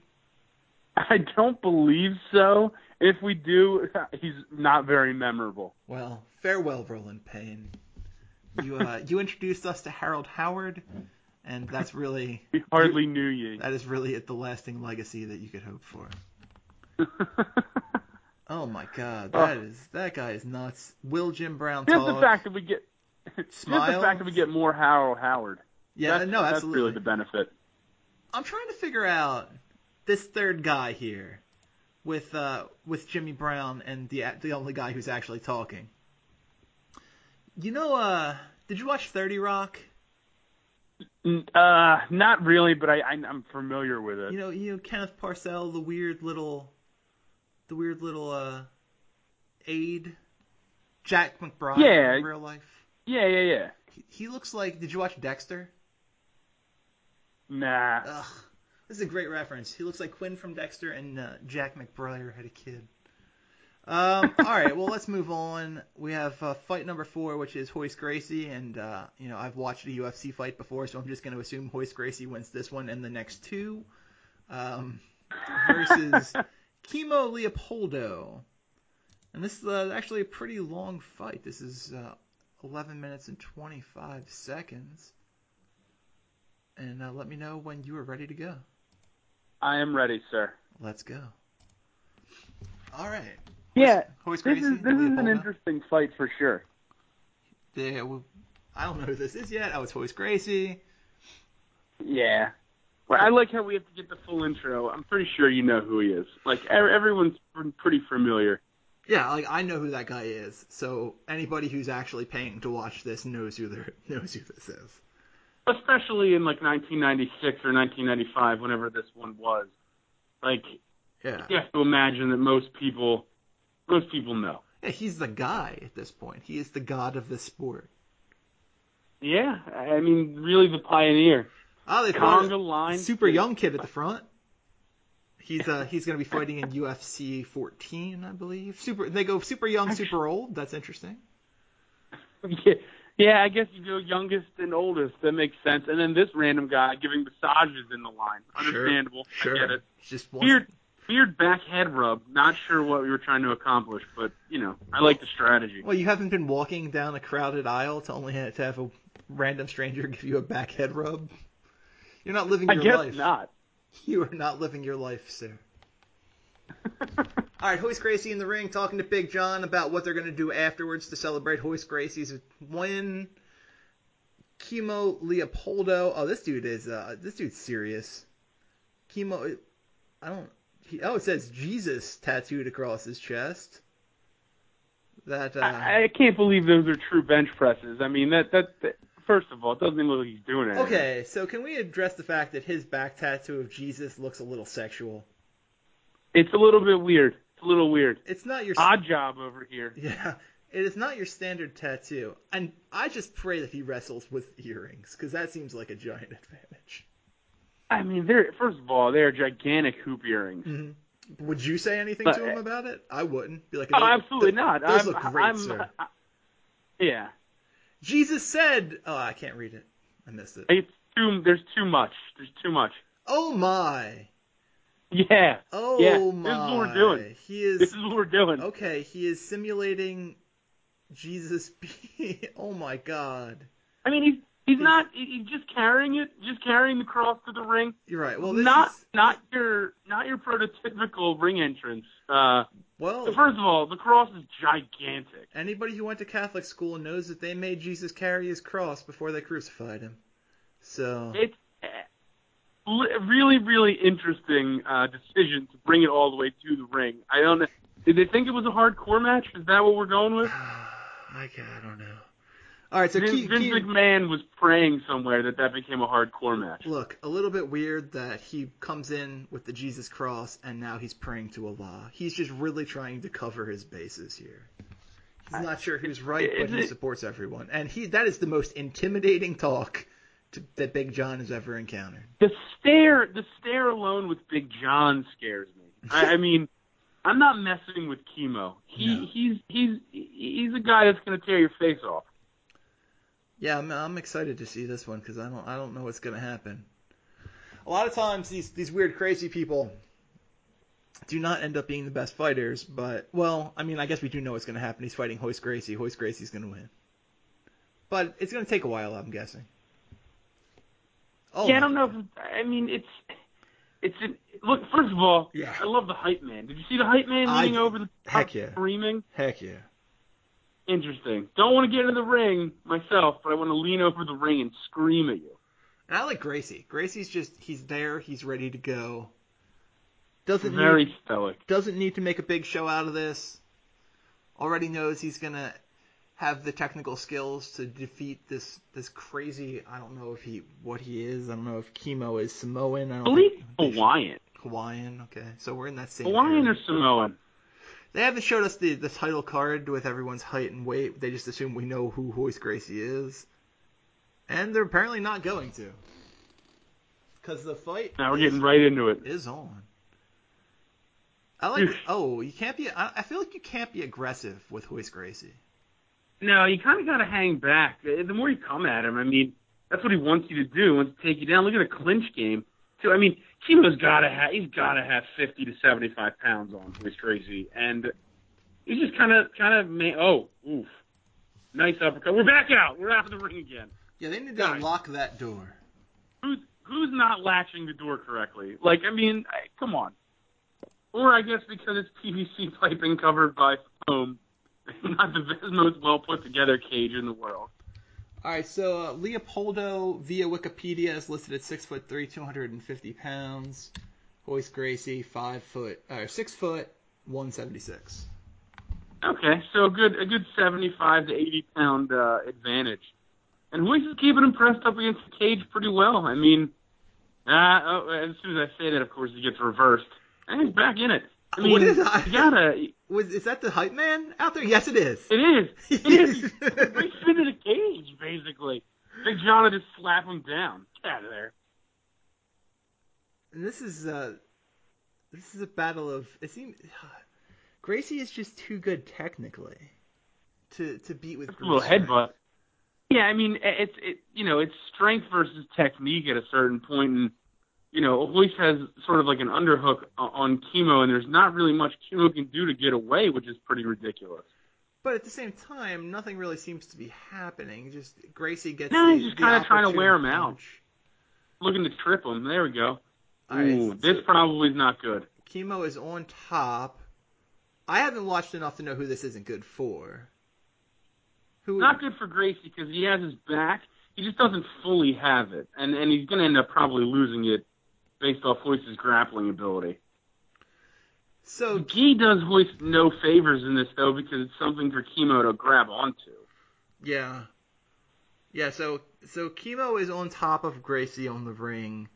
I don't believe so. If we do, he's not very memorable. Well, farewell, Roland Payne. You uh, you introduced us to Harold Howard, and that's really we hardly you, knew ye. That is really the lasting legacy that you could hope for. Oh my God, that oh. is that guy is nuts. Will Jim Brown talk? Just the fact that we get. Smile. Just the fact that we get more Harold Howard. Yeah, that's, no, absolutely. That's really the benefit. I'm trying to figure out this third guy here with uh, with Jimmy Brown and the the only guy who's actually talking. You know, uh, did you watch thirty Rock? Uh, not really, but I, I I'm familiar with it. You know, you know Kenneth Parcell, the weird little, the weird little uh, aide, Jack McBrayer yeah. in real life. Yeah, yeah, yeah. He, he looks like... Did you watch Dexter? Nah. Ugh. This is a great reference. He looks like Quinn from Dexter, and uh, Jack McBrayer had a kid. Um, all right, well, let's move on. We have uh, fight number four, which is Royce Gracie, and, uh, you know, I've watched a U F C fight before, so I'm just going to assume Royce Gracie wins this one and the next two, um, versus Kimo Leopoldo. And this is uh, actually a pretty long fight. This is... Uh, eleven minutes and twenty-five seconds. And uh, let me know when you are ready to go. I am ready, sir. Let's go. All right. Yeah. Royce Gracie, this is, this is an interesting fight for sure. Yeah, well, I don't know who this is yet. Oh, it's Royce Gracie. Yeah. Well, I like how we have to get the full intro. I'm pretty sure you know who he is. Like, everyone's pretty familiar. Yeah, like I know who that guy is. So anybody who's actually paying to watch this knows who knows who this is. Especially in like nineteen ninety-six or nineteen ninety-five, whenever this one was. Like, yeah. You have to imagine that most people, most people know. Yeah, he's the guy at this point. He is the god of this sport. Yeah, I mean, really the pioneer. Oh, they Conga line. Super young kid at the front. He's uh he's gonna be fighting in U F C fourteen, I believe. Super, they go super young, super old. That's interesting. Yeah, yeah, I guess you go youngest and oldest. That makes sense. And then this random guy giving massages in the line. Understandable. Sure, sure. I get it. Just one... weird, weird back head rub. Not sure what we were trying to accomplish, but you know, I like the strategy. Well, you haven't been walking down a crowded aisle to only have, to have a random stranger give you a back head rub. You're not living your life. I guess not. You are not living your life, sir. All right, Royce Gracie in the ring talking to Big John about what they're going to do afterwards to celebrate Royce Gracie's win. Kimo Leopoldo. Oh, this dude is uh, this dude's serious. Kimo, I don't. He, oh, it says Jesus tattooed across his chest. That uh, I, I can't believe those are true bench presses. I mean that that. that... First of all, it doesn't even look like he's doing anything. Okay, so can we address the fact that his back tattoo of Jesus looks a little sexual? It's a little bit weird. It's a little weird. It's not your... Odd job over here. Yeah, it is not your standard tattoo. And I just pray that he wrestles with earrings, because that seems like a giant advantage. I mean, they're first of all, they're gigantic hoop earrings. Mm-hmm. Would you say anything but, to him about it? I wouldn't. Be like, oh, absolutely not. Those I'm, look great, I'm, sir. I, I, yeah. Jesus said... Oh, I can't read it. I missed it. It's too, there's too much. There's too much. Oh, my. Yeah. Oh, yeah. my. This is what we're doing. He is, this is what we're doing. Okay, he is simulating Jesus being... Oh, my God. I mean, he's, he's, he's not... He's just carrying it. Just carrying the cross to the ring. You're right. Well, this not, is... Not your, not your prototypical ring entrance. Uh... Well, first of all, the cross is gigantic. Anybody who went to Catholic school knows that they made Jesus carry his cross before they crucified him. So it's a really, really interesting uh, decision to bring it all the way to the ring. I don't know. Did they think it was a hardcore match? Is that what we're going with? I don't know. All right, so Vince, Key, Vince Key, McMahon was praying somewhere that that became a hardcore match. Look, a little bit weird that he comes in with the Jesus cross and now he's praying to Allah. He's just really trying to cover his bases here. He's not sure who's right, but he supports everyone. And he that is the most intimidating talk to, that Big John has ever encountered. The stare, the stare alone with Big John scares me. I, I mean, I'm not messing with Kimo. He, no. He's he's he's a guy that's going to tear your face off. Yeah, I'm, I'm excited to see this one because I don't I don't know what's going to happen. A lot of times these these weird crazy people do not end up being the best fighters, but, well, I mean, I guess we do know what's going to happen. He's fighting Royce Gracie. Royce Gracie's going to win. But it's going to take a while, I'm guessing. Oh, yeah, I don't know. If, I mean, it's... it's an, Look, first of all, yeah. I love the hype man. Did you see the hype man leaning I, over the top yeah. screaming? Heck yeah. Interesting. Don't want to get into the ring myself, but I want to lean over the ring and scream at you. And I like Gracie. Gracie's just, he's there, he's ready to go. Doesn't Very need, stoic. Doesn't need to make a big show out of this. Already knows he's going to have the technical skills to defeat this this crazy, I don't know if he what he is. I don't know if Kimo is Samoan. I don't believe think, Hawaiian. Hawaiian, okay. So we're in that same Hawaiian area. Or Samoan? They haven't showed us the, the title card with everyone's height and weight. They just assume we know who Royce Gracie is. And they're apparently not going to. Because the fight now we're is, getting right into it. Is on. I like. Oh, you can't be. I feel like you can't be aggressive with Royce Gracie. No, you kind of got to hang back. The more you come at him, I mean, that's what he wants you to do. He wants to take you down. Look at the clinch game, too. I mean, Kimo's got to have. He's got to have fifty to seventy-five pounds on Royce Gracie, and he's just kind of, kind of. May, oh, oof, nice uppercut. We're back out. We're out of the ring again. Yeah, they need to nice. Lock that door. Who's who's not latching the door correctly? Like, I mean, I, come on. Or I guess because it's P V C piping covered by foam, not the most well-put-together cage in the world. All right, so uh, Leopoldo via Wikipedia is listed at six foot three, two hundred and fifty pounds. Royce Gracie, five foot, or uh, six foot, one seventy-six. Okay, so a good a good seventy-five to eighty-pound uh, advantage, and Royce is keeping him pressed up against the cage pretty well. I mean, uh, oh, as soon as I say that, of course, he gets reversed. And he's back in it. I mean, what is that? You gotta, was, is that the hype man out there? Yes, it is. It is. It is. He's in a cage, basically. Big John will just slap him down. Get out of there. And this is uh, this is a battle of. It seems Gracie is just too good technically to to beat with. That's a little headbutt. Yeah, I mean, it's it. You know, it's strength versus technique at a certain point, and. You know, Royce has sort of like an underhook on Kimo, and there's not really much Kimo can do to get away, which is pretty ridiculous. But at the same time, nothing really seems to be happening. Just Gracie gets no, the, he's just kind of trying to wear him out. Looking to trip him. There we go. All right, Ooh, so this probably is not good. Kimo is on top. I haven't watched enough to know who this isn't good for. Who? Not good for Gracie because he has his back. He just doesn't fully have it, and, and he's going to end up probably losing it. Based off Royce's grappling ability. So Gee does Royce no favors in this, though, because it's something for Kimo to grab onto. Yeah. Yeah, so so Kimo is on top of Gracie on the ring,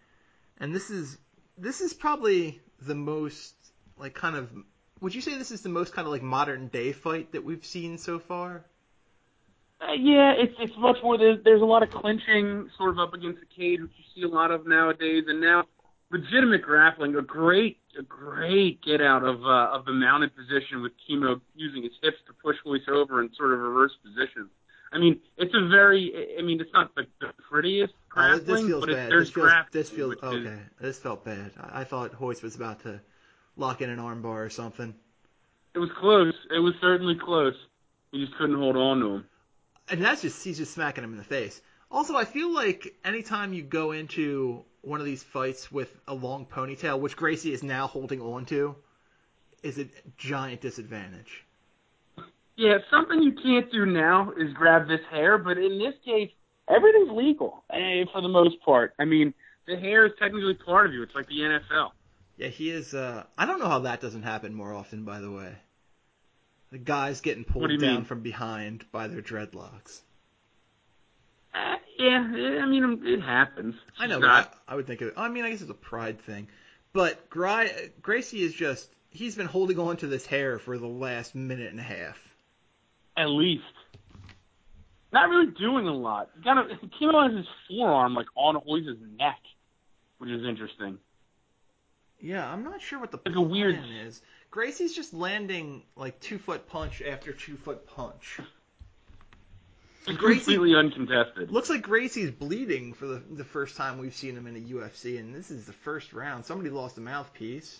and this is this is probably the most, like, kind of... Would you say this is the most kind of, like, modern-day fight that we've seen so far? Uh, yeah, it's it's much more... There's, there's a lot of clinching sort of up against the cage, which you see a lot of nowadays, and now... Legitimate grappling, a great, a great get out of uh, of the mounted position with Kimo using his hips to push Royce over in sort of reverse position. I mean, it's a very, I mean, it's not the, the prettiest grappling, oh, this feels but bad. It's, there's this feels, grappling. This feels okay. Is, this felt bad. I, I thought Royce was about to lock in an armbar or something. It was close. It was certainly close. He just couldn't hold on to him. And that's just he's just smacking him in the face. Also, I feel like anytime you go into one of these fights with a long ponytail, which Gracie is now holding on to, is a giant disadvantage. Yeah, something you can't do now is grab this hair, but in this case, everything's legal for the most part. I mean, the hair is technically part of you. It's like the N F L. Yeah, he is... Uh, I don't know how that doesn't happen more often, by the way. The guy's getting pulled do down mean? From behind by their dreadlocks. Uh, yeah, I mean, it happens. It's I know, not... I, I would think of it. I mean, I guess it's a pride thing. But Gra- Gracie is just, he's been holding on to this hair for the last minute and a half. at least. Not really doing a lot. You gotta, Kimo has his forearm like on always his neck, which is interesting. Yeah, I'm not sure what the like plan weird... is. Gracie's just landing like two foot punch after two foot punch. It's Gracie, completely uncontested. Looks like Gracie's bleeding for the the first time we've seen him in the U F C, and this is the first round. Somebody lost a mouthpiece.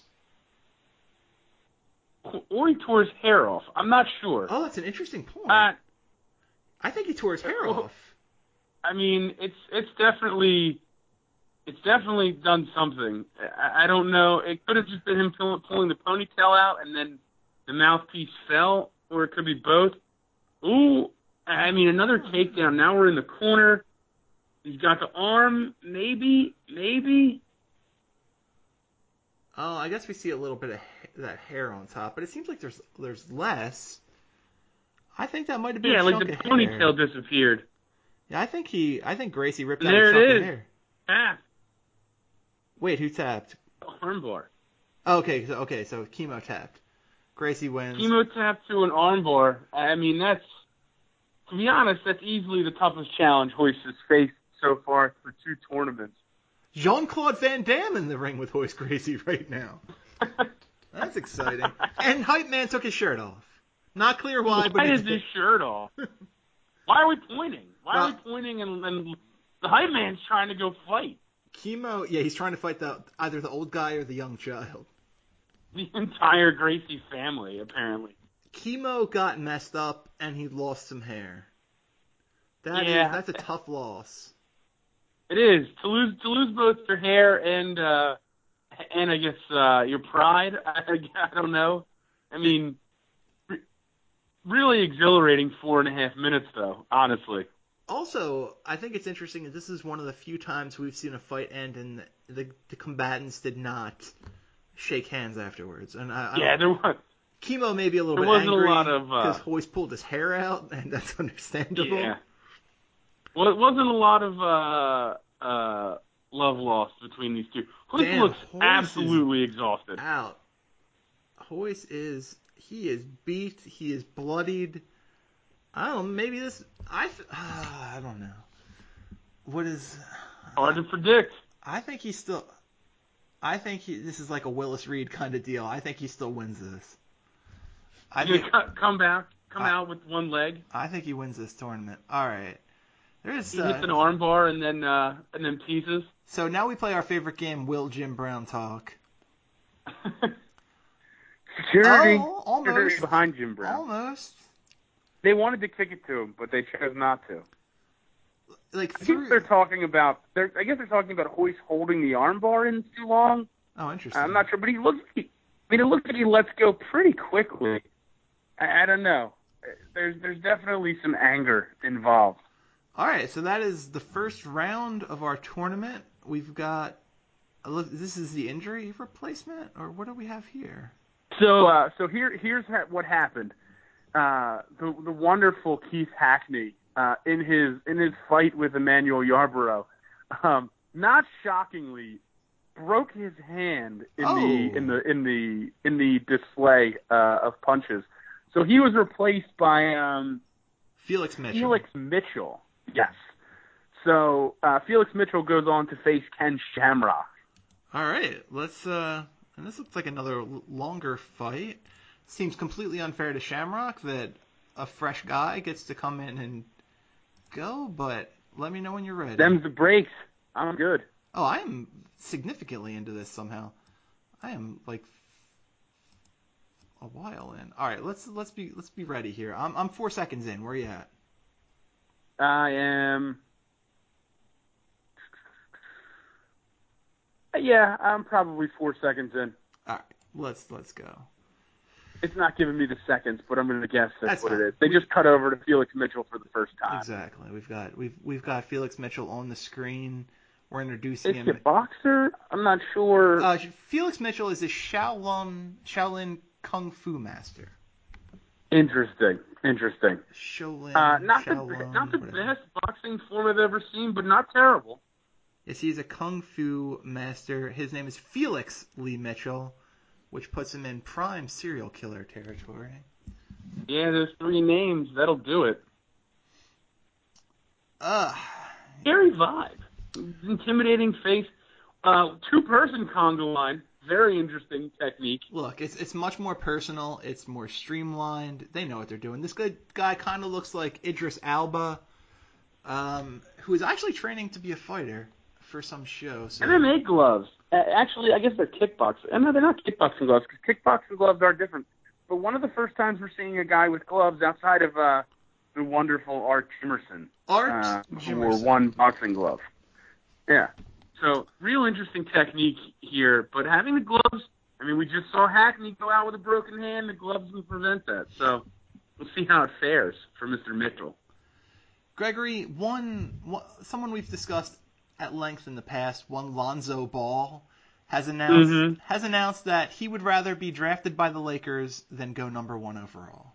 Or he tore his hair off. I'm not sure. Oh, that's an interesting point. Uh, I think he tore his hair well, off. I mean, it's it's definitely it's definitely done something. I, I don't know. It could have just been him pulling the ponytail out, and then the mouthpiece fell, or it could be both. Ooh. I mean, another takedown. Now we're in the corner. He's got the arm. Maybe, maybe. Oh, I guess we see a little bit of that hair on top, but it seems like there's there's less. I think that might have been yeah, a like chunk the of ponytail hair. Disappeared. Yeah, I think he. I think Gracie ripped out a chunk of hair. Tap. Wait, who tapped? Armbar. Oh, okay, so, okay, so Kimo tapped. Gracie wins. Kimo tapped to an armbar. I mean, that's. To be honest, that's easily the toughest challenge Royce has faced so far for two tournaments. Jean-Claude Van Damme in the ring with Royce Gracie right now. That's exciting. And Hype Man took his shirt off. Not clear why, why but... Why is his shirt off? Why are we pointing? Why well, are we pointing and, and the Hype Man's trying to go fight? Kimo, yeah, he's trying to fight the either the old guy or the young child. The entire Gracie family, apparently. Kimo got messed up and he lost some hair. That yeah. is, that's a tough loss. It is to lose to lose both your hair and uh, and I guess uh, your pride. I, I don't know. I mean, re- really exhilarating four and a half minutes though, honestly. Also, I think it's interesting that this is one of the few times we've seen a fight end and the, the, the combatants did not shake hands afterwards. And I, I yeah, there was. Kimo may be a little there bit angry because uh, Royce pulled his hair out, and that's understandable. Yeah. Well, it wasn't a lot of uh, uh, love lost between these two. Royce looks Royce absolutely exhausted. Out. Royce is he is beat. He is bloodied. I don't know, maybe this. I th- uh, I don't know. What is hard to predict? I think he's still. I think he, this is like a Willis Reed kind of deal. I think he still wins this. I think, come back, come I, out with one leg. I think he wins this tournament. All right, there's he hits uh, an armbar and then uh, and then pieces. So now we play our favorite game, Will Jim Brown Talk. Security, oh, almost behind Jim Brown. Almost. They wanted to kick it to him, but they chose not to. Like I through... guess they're talking about. They're, I guess they're talking about Royce holding the armbar in too long. Oh, interesting. I'm not sure, but he looks. He, I mean, it looks like he lets go pretty quickly. I don't know. There's there's definitely some anger involved. All right, so that is the first round of our tournament. We've got – this is the injury replacement, or what do we have here? So uh, so here here's ha- what happened. Uh, the the wonderful Keith Hackney uh, in his in his fight with Emmanuel Yarbrough, um, not shockingly broke his hand in oh. the in the in the in the display uh, of punches. So he was replaced by um, Felix Mitchell. Felix Mitchell, yes. So uh, Felix Mitchell goes on to face Ken Shamrock. All right, let's. Uh, and this looks like another longer fight. Seems completely unfair to Shamrock that a fresh guy gets to come in and go. But let me know when you're ready. Them's the breaks. I'm good. Oh, I am significantly into this somehow. I am like. A while in. All right, let's let's be let's be ready here. I'm I'm four seconds in. Where are you at? I am. Yeah, I'm probably four seconds in. All right, let's let's go. It's not giving me the seconds, but I'm going to guess that's, that's what fine. It is. They just cut over to Felix Mitchell for the first time. Exactly. We've got we've we've got Felix Mitchell on the screen. We're introducing is him. Is he a boxer? I'm not sure. Uh, Felix Mitchell is a Shaolin Shaolin. Kung Fu Master. Interesting. Interesting. Shaolin, uh, not, Shaolin, the, not the whatever. Best boxing form I've ever seen, but not terrible. Yes, he's a Kung Fu Master. His name is Felix Lee Mitchell, which puts him in prime serial killer territory. Yeah, there's three names. That'll do it. Uh, Scary vibe. Intimidating face. Uh, two-person conga line. Very interesting technique. Look, it's it's much more personal. It's more streamlined. They know what they're doing. This good guy kind of looks like Idris Elba, um, who is actually training to be a fighter for some show. So. M M A gloves. Actually, I guess they're kickboxing. No, they're not kickboxing gloves, because kickboxing gloves are different. But one of the first times we're seeing a guy with gloves outside of uh, the wonderful Art Jimerson. Art uh, Jimerson. Who wore one boxing glove. Yeah. So, real interesting technique here, but having the gloves, I mean, we just saw Hackney go out with a broken hand. The gloves will prevent that. So, we'll see how it fares for Mister Mitchell. Gregory, one, one someone we've discussed at length in the past, one Lonzo Ball, has announced mm-hmm. has announced that he would rather be drafted by the Lakers than go number one overall.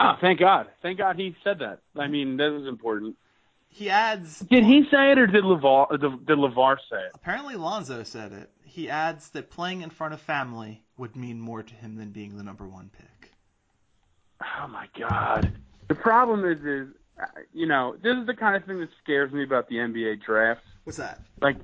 Ah, oh, thank God. Thank God he said that. I mean, that was important. He adds... Did he say it or did LeVar, did LeVar say it? Apparently Lonzo said it. He adds that playing in front of family would mean more to him than being the number one pick. Oh, my God. The problem is, is, you know, this is the kind of thing that scares me about the N B A draft. What's that? Like,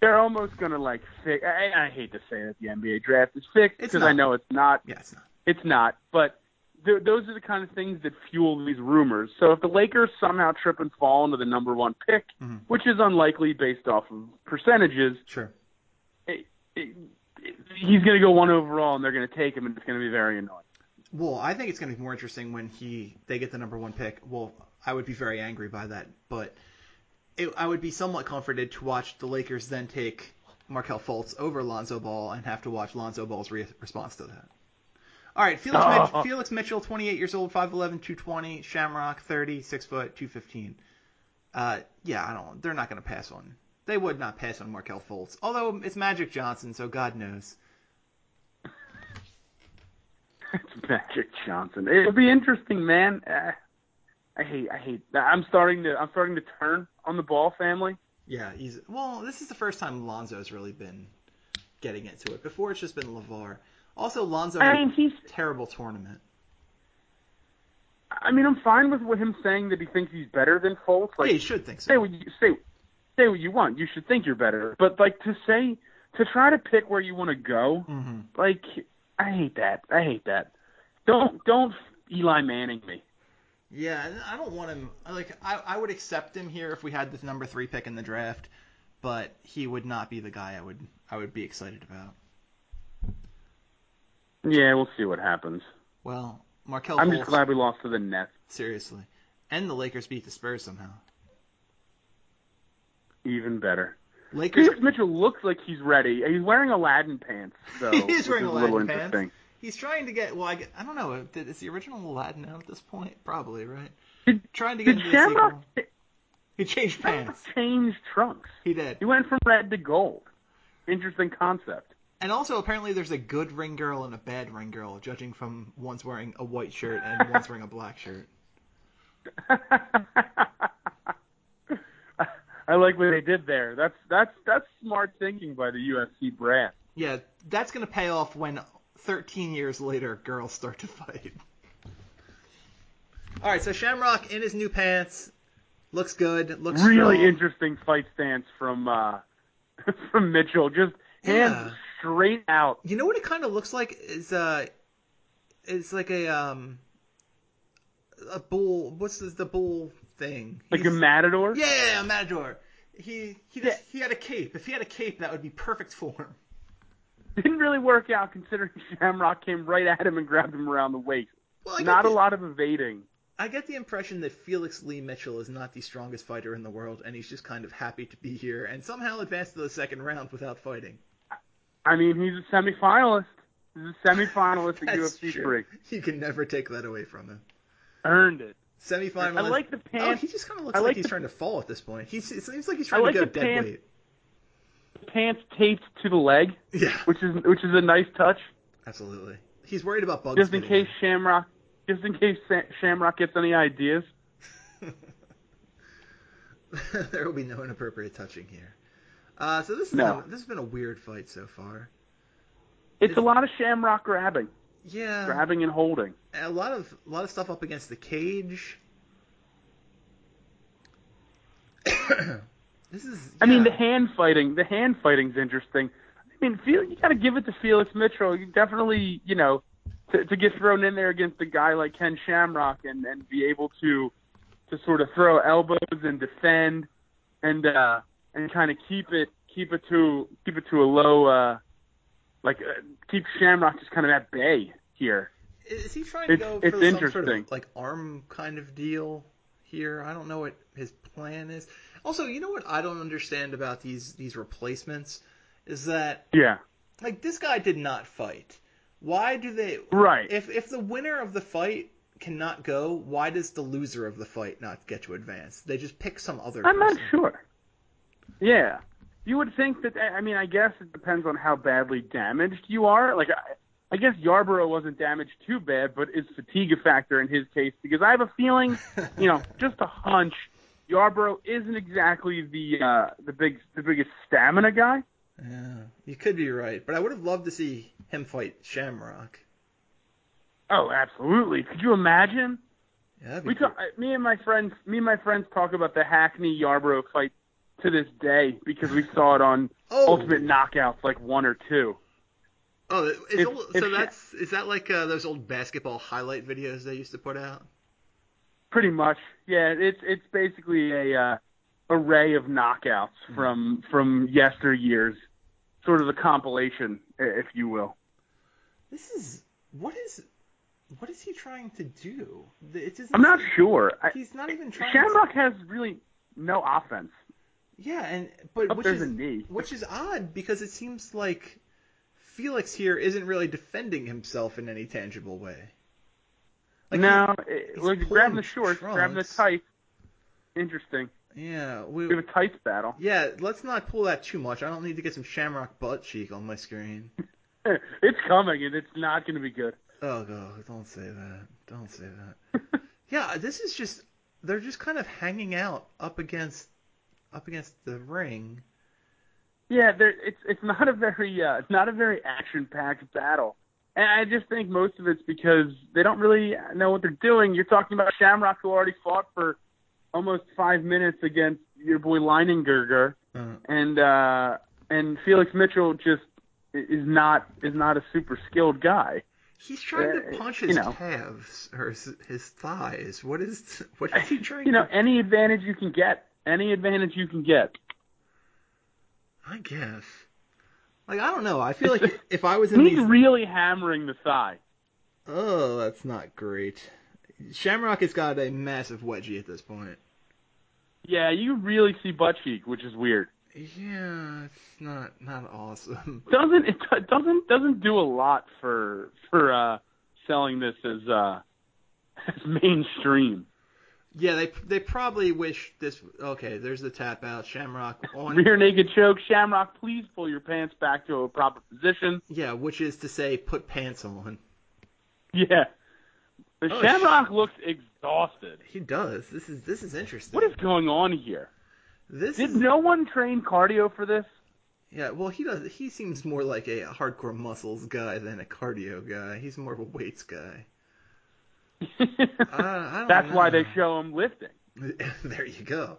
they're almost going to, like, fix... I, I hate to say that the N B A draft is fixed because I know it's not. Yeah, it's not. It's not, but... Those are the kind of things that fuel these rumors. So if the Lakers somehow trip and fall into the number one pick, mm-hmm. which is unlikely based off of percentages, sure, it, it, it, he's going to go one overall, and they're going to take him, and it's going to be very annoying. Well, I think it's going to be more interesting when he they get the number one pick. Well, I would be very angry by that, but it, I would be somewhat comforted to watch the Lakers then take Markelle Fultz over Lonzo Ball and have to watch Lonzo Ball's re- response to that. All right, Felix, oh. Mitch- Felix Mitchell, twenty-eight years old, five eleven, two twenty, Shamrock, thirty, six foot, two fifteen. Uh, yeah, I don't. They're not going to pass on. They would not pass on Markelle Fultz, although it's Magic Johnson, so God knows. It's Magic Johnson. It'll be interesting, man. Uh, I hate. I hate. I'm starting to. I'm starting to turn on the Ball family. Yeah, he's. Well, this is the first time Lonzo's really been getting into it. Before, it's just been LeVar. Also, Lonzo I mean, he's a terrible tournament. I mean, I'm fine with, with him saying that he thinks he's better than Fultz. Like, yeah, you should think so. Say what you, say, say what you want. You should think you're better. But, like, to say, to try to pick where you want to go, mm-hmm. like, I hate that. I hate that. Don't, don't Eli Manning me. Yeah, I don't want him. Like, I, I would accept him here if we had the number three pick in the draft, but he would not be the guy I would, I would be excited about. Yeah, we'll see what happens. Well, Markelle I'm Fultz, just glad we lost to the Nets. Seriously. And the Lakers beat the Spurs somehow. Even better. Lakers. Felix Mitchell looks like he's ready. He's wearing Aladdin pants. So he is wearing is Aladdin pants. He's trying to get, well, I, I don't know, is the original Aladdin out at this point? Probably, right? Did, trying to get into the sequel. Th- he changed pants. He changed trunks. He did. He went from red to gold. Interesting concept. And also, apparently, there's a good ring girl and a bad ring girl, judging from one's wearing a white shirt and one's wearing a black shirt. I like what they did there. That's that's that's smart thinking by the U F C brand. Yeah, that's going to pay off when thirteen years later, girls start to fight. All right, so Shamrock in his new pants. Looks good. Looks Really strong. Interesting fight stance from, uh, from Mitchell. Just hands yeah. straight out. You know what it kind of looks like is uh, it's like a um, a bull. What's this, the bull thing? Like He's, a matador. Yeah, a matador. He he just, yeah. he had a cape. If he had a cape, that would be perfect for him. Didn't really work out considering Shamrock came right at him and grabbed him around the waist. Well, not the, a lot of evading. I get the impression that Felix Lee Mitchell is not the strongest fighter in the world, and he's just kind of happy to be here and somehow advanced to the second round without fighting. I mean, he's a semifinalist. He's a semifinalist at U F C true. three. You can never take that away from him. Earned it. Semifinalist. I like the pants. Oh, he just kind of looks I like, like he's trying to fall at this point. He seems like he's trying like to go dead pants, weight. Pants taped to the leg. Yeah. Which is which is a nice touch. Absolutely. He's worried about bugs. Just in case in. Shamrock. Just in case Shamrock gets any ideas. There will be no inappropriate touching here. Uh, so this, is no. a, this has been a weird fight so far. It's, it's a lot of Shamrock grabbing. Yeah. Grabbing and holding. A lot of a lot of stuff up against the cage. This is. Yeah. I mean, the hand fighting. The hand fighting's interesting. I mean, you got to give it to Felix Mitchell. You definitely, you know, to, to get thrown in there against a guy like Ken Shamrock and, and be able to to sort of throw elbows and defend and uh, and kind of keep it keep it to keep it to a low, uh, like uh, keep Shamrock just kind of at bay here. Is he trying to it's, go for it's some sort of like arm kind of deal here? I don't know what his plan is. Also, you know what I don't understand about these these replacements is that yeah, like this guy did not fight. Why do they right? If if the winner of the fight cannot go, why does the loser of the fight not get to advance? They just pick some other. I'm person. not sure. Yeah, you would think that. I mean, I guess it depends on how badly damaged you are. Like, I, I guess Yarbrough wasn't damaged too bad, but is fatigue a factor in his case? Because I have a feeling, you know, just a hunch, Yarbrough isn't exactly the uh, the big the biggest stamina guy. Yeah, you could be right, but I would have loved to see him fight Shamrock. Oh, absolutely! Could you imagine? Yeah, we talk, me and my friends, me and my friends talk about the Hackney Yarbrough fight to this day because we saw it on oh. Ultimate Knockouts, like one or two. Oh, is if, old, so if, that's is that like uh, those old basketball highlight videos they used to put out? Pretty much, yeah. It's it's basically a. Uh, array of knockouts from from yesteryears, sort of a compilation, if you will. This is what is what is he trying to do? It I'm not seem, sure. He's not even trying. Shamrock to... has really no offense. Yeah, and but Up which is which is odd because it seems like Felix here isn't really defending himself in any tangible way. Like no, he, it, he's like grabbing the shorts, trunks. grabbing the tights. Interesting. Yeah, we, we have a tights battle. Yeah, let's not pull that too much. I don't need to get some Shamrock butt cheek on my screen. It's coming, and it's not going to be good. Oh, God, don't say that. Don't say that. Yeah, this is just they're just kind of hanging out up against up against the ring. Yeah, it's it's not a very uh, it's not a very action-packed battle, and I just think most of it's because they don't really know what they're doing. You're talking about Shamrock who already fought for. Almost five minutes against your boy Leininger, uh-huh. and uh, and Felix Mitchell just is not is not a super skilled guy. He's trying uh, to punch his know. calves or his, his thighs. What is what is he trying? You know, to... any advantage you can get, any advantage you can get. I guess. Like I don't know. I feel it's like just, if I was in he's these... really hammering the thigh. Oh, that's not great. Shamrock has got a massive wedgie at this point. Yeah, you really see butt cheek, which is weird. Yeah, it's not not awesome. Doesn't it doesn't doesn't do a lot for for uh, selling this as uh, as mainstream. Yeah, they they probably wish this. Okay, there's the tap out. Shamrock on rear naked choke. Shamrock, please pull your pants back to a proper position. Yeah, which is to say, put pants on. Yeah. But oh, Shamrock sh- looks exhausted. He does. This is this is interesting. What is going on here? This Did is... no one train cardio for this? Yeah, well, he does. He seems more like a hardcore muscles guy than a cardio guy. He's more of a weights guy. uh, I don't That's know. why they show him lifting. There you go.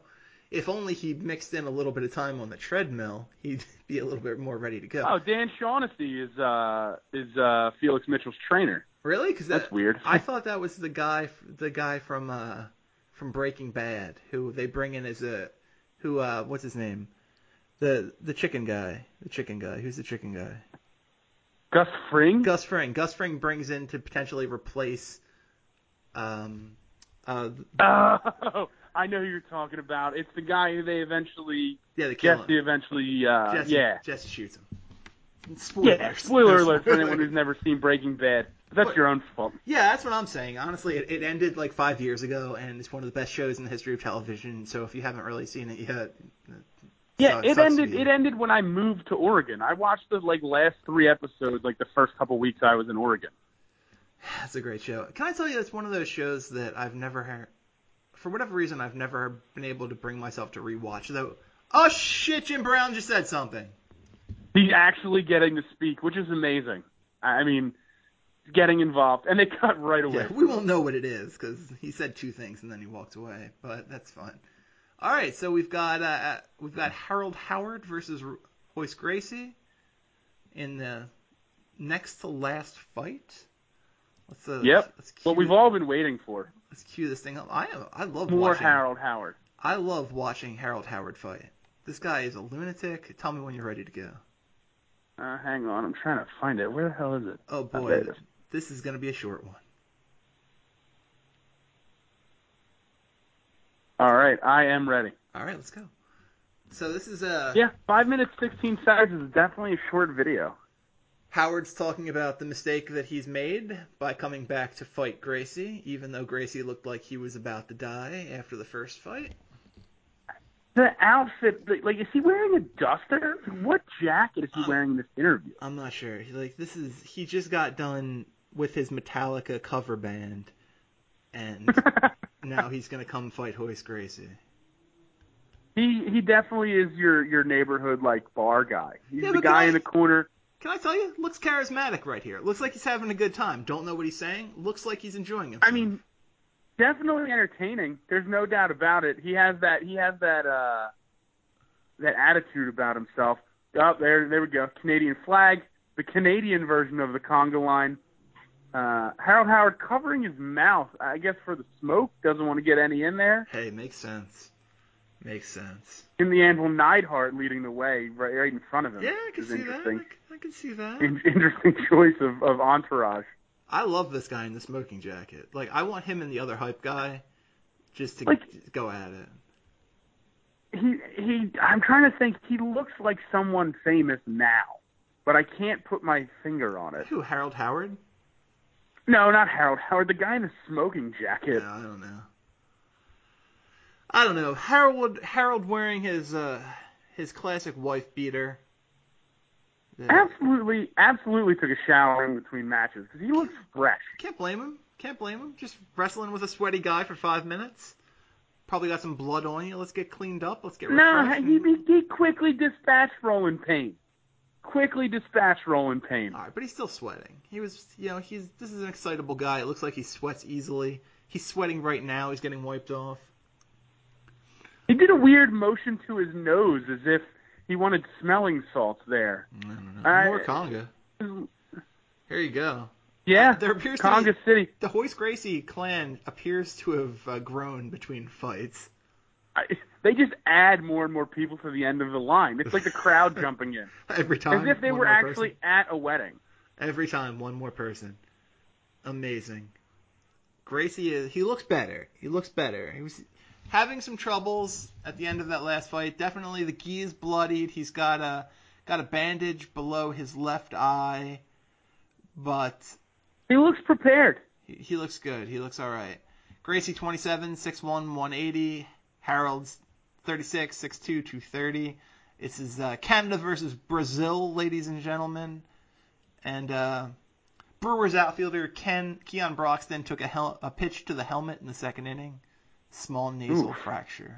If only he mixed in a little bit of time on the treadmill, he'd be a little bit more ready to go. Oh, Dan Shaughnessy is uh, is uh, Felix Mitchell's trainer. Really? Because that, that's weird. I thought that was the guy, the guy from uh, from Breaking Bad, who they bring in as a, who uh, what's his name, the the chicken guy, the chicken guy. Who's the chicken guy? Gus Fring. Gus Fring. Gus Fring brings in to potentially replace. Um, uh, oh, I know who you're talking about. It's the guy who they eventually. Yeah, they kill him. Jesse eventually. Uh, Jesse, yeah. Jesse shoots him. Spoilers. Yeah, spoiler alert for anyone who's never seen Breaking Bad. That's but, your own fault. Yeah, that's what I'm saying. Honestly, it, it ended like five years ago, and it's one of the best shows in the history of television. So if you haven't really seen it yet, it yeah, it ended. It ended when I moved to Oregon. I watched the like last three episodes, like the first couple weeks I was in Oregon. That's a great show. Can I tell you, that's one of those shows that I've never, heard, for whatever reason, I've never been able to bring myself to rewatch. Though, oh shit, Jim Brown just said something. He's actually getting to speak, which is amazing. I mean. getting involved, and they cut right away. Yeah, we won't know what it is because he said two things and then he walked away, but that's fun. All right, so we've got uh, we've got Harold Howard versus Royce Gracie in the next to last fight. Let's, uh, yep, let's what we've this, all been waiting for. Let's cue this thing up. I I love more watching, Harold Howard. I love watching Harold Howard fight. This guy is a lunatic. Tell me when you're ready to go. Uh, hang on, I'm trying to find it. Where the hell is it? Oh boy, this is going to be a short one. All right, I am ready. All right, let's go. So this is a... Yeah, five minutes, sixteen seconds is definitely a short video. Howard's talking about the mistake that he's made by coming back to fight Gracie, even though Gracie looked like he was about to die after the first fight. The outfit, like, is he wearing a duster? What jacket is he um, wearing in this interview? I'm not sure. Like, this is... He just got done with his Metallica cover band, and... Now he's going to come fight Royce Gracie. He he definitely is your, your neighborhood, like, bar guy. He's yeah, the guy I, in the corner. Can I tell you? Looks charismatic right here. Looks like he's having a good time. Don't know what he's saying. Looks like he's enjoying himself. I mean, definitely entertaining. There's no doubt about it. He has that he has that uh, that attitude about himself. Oh, there, there we go. Canadian flag. The Canadian version of the Conga line. Uh, Harold Howard covering his mouth, I guess, for the smoke. Doesn't want to get any in there. Hey, makes sense. Makes sense. In the end, well, Neidhart leading the way right, right in front of him. Yeah, I can see that. I can, I can see that. In, interesting choice of, of entourage. I love this guy in the smoking jacket. Like, I want him and the other hype guy just to like, g- go at it. He he. I'm trying to think. He looks like someone famous now, but I can't put my finger on it. Who, Harold Howard? No, not Harold Howard. The guy in the smoking jacket. No, I don't know. I don't know. Harold Harold wearing his uh, his classic wife beater. Yeah. Absolutely, absolutely took a shower in between matches because he looks fresh. Can't blame him. Can't blame him. Just wrestling with a sweaty guy for five minutes. Probably got some blood on you. Let's get cleaned up. Let's get refreshed. No, he, he quickly dispatched Roland Payne. Quickly dispatch Roland Payne. All right, but he's still sweating. He was, you know, he's this is an excitable guy. It looks like he sweats easily. He's sweating right now. He's getting wiped off. He did a weird motion to his nose as if he wanted smelling salts there. I don't know. Uh, More Conga. Here you go. Yeah, there appears Conga to be, City. The Royce Gracie clan appears to have uh, grown between fights. I, they just add more and more people to the end of the line. It's like the crowd jumping in. Every time. As if they were actually person. at a wedding. Every time, one more person. Amazing. Gracie, is, he looks better. He looks better. He was having some troubles at the end of that last fight. Definitely the gi is bloodied. He's got a, got a bandage below his left eye. But... He looks prepared. He, he looks good. He looks all right. Gracie, twenty-seven, six one, one eighty. Harold's thirty-six, six two, two thirty. This is uh, Canada versus Brazil, ladies and gentlemen. And uh, Brewers outfielder Ken Keon Broxton took a, hel- a pitch to the helmet in the second inning. Small nasal Ooh. fracture.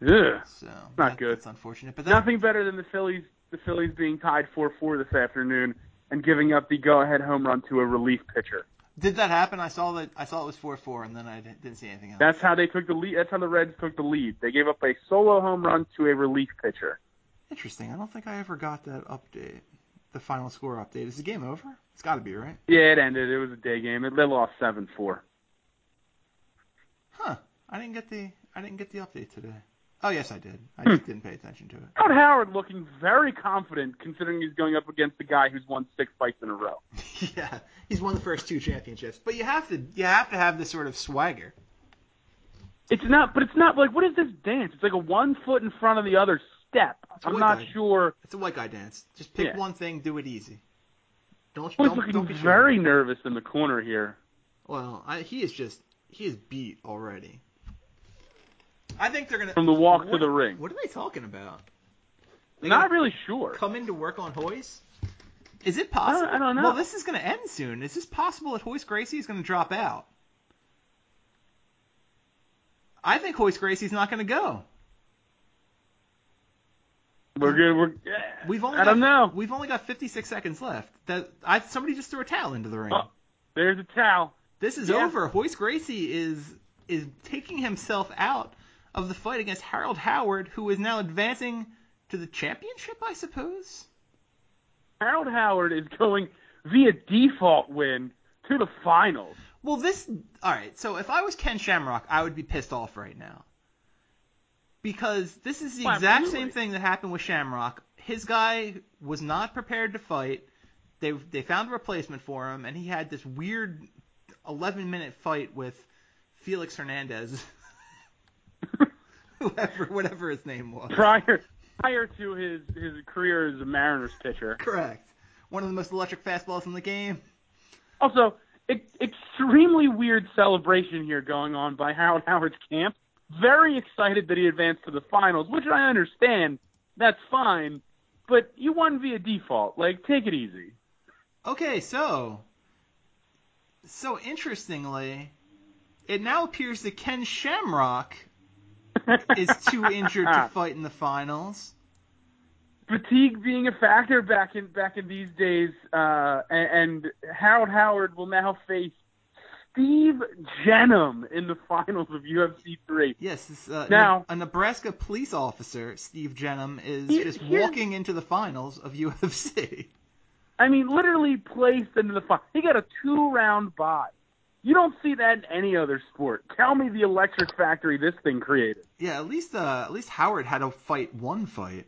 Yeah, so not that, good. That's unfortunate. But that... Nothing better than the Phillies. The Phillies being tied four four this afternoon and giving up the go-ahead home run to a relief pitcher. Did that happen? I saw that. I saw it was four four, and then I didn't see anything else. That's how they took the lead. That's how the Reds took the lead. They gave up a solo home run to a relief pitcher. Interesting. I don't think I ever got that update. The final score update. Is the game over? It's got to be, right? Yeah, it ended. It was a day game. They lost seven four. Huh. I didn't get the. I didn't get the update today. Oh yes, I did. I just didn't pay attention to it. Howard Howard looking very confident considering he's going up against a guy who's won six fights in a row. Yeah, he's won the first two championships. But you have to, you have to have this sort of swagger. It's not, but it's not like what is this dance? It's like a one foot in front of the other step. I'm not guy. sure. It's a white guy dance. Just pick yeah. one thing, do it easy. Don't. Well, don't, he's looking don't very sure. nervous in the corner here. Well, I, he is just he is beat already. I think they're going to... From the walk what, to the ring. What are they talking about? They Not really sure. Come in to work on Royce? Is it possible? I don't, I don't know. Well, this is going to end soon. Is this possible that Royce Gracie is going to drop out? I think Royce Gracie's not going to go. We're good. We're, yeah. We've only I got, don't know. We've only got fifty-six seconds left. That I somebody just threw a towel into the ring. Oh, there's a towel. This is yeah. over. Royce Gracie is is taking himself out of the fight against Harold Howard, who is now advancing to the championship, I suppose. Harold Howard is going via default win to the finals. Well, this – all right, so if I was Ken Shamrock, I would be pissed off right now because this is the well, exact absolutely. same thing that happened with Shamrock. His guy was not prepared to fight. They they found a replacement for him, and he had this weird eleven-minute fight with Felix Hernandez, whoever, whatever his name was. Prior prior to his, his career as a Mariners pitcher. Correct. One of the most electric fastballs in the game. Also – It, extremely weird celebration here going on by Harold Howard's camp. Very excited that he advanced to the finals, which I understand. That's fine. But you won via default. Like, take it easy. Okay, so. So, interestingly, it now appears that Ken Shamrock is too injured to fight in the finals. Fatigue being a factor back in back in these days, uh, and, and Harold Howard will now face Steve Jennum in the finals of U F C three. Yes, this, uh, now a Nebraska police officer, Steve Jennum, is he, just walking into the finals of U F C. I mean, literally placed into the finals. He got a two-round bye. You don't see that in any other sport. Tell me the electric factory this thing created. Yeah, at least uh, at least Howard had to fight one fight.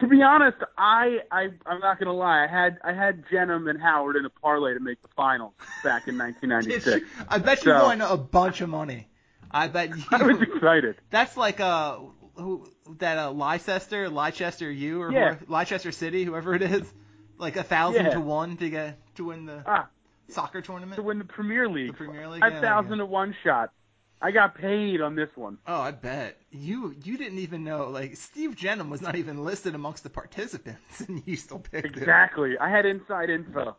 To be honest, I, I, I'm not going to lie. I had I had Jennum and Howard in a parlay to make the finals back in nineteen ninety-six. I bet so, you won a bunch of money. I bet you. I was excited. That's like uh, who, that uh, Leicester, Leicester U, or yeah. whoever, Leicester City, whoever it is, like a thousand yeah. to one to get to win the ah, soccer tournament. To win the Premier League. The Premier League. A thousand to one shot. I got paid on this one. Oh, I bet. You you didn't even know. Like, Steve Jennum was not even listed amongst the participants, and you still picked exactly. it. Exactly. I had inside info.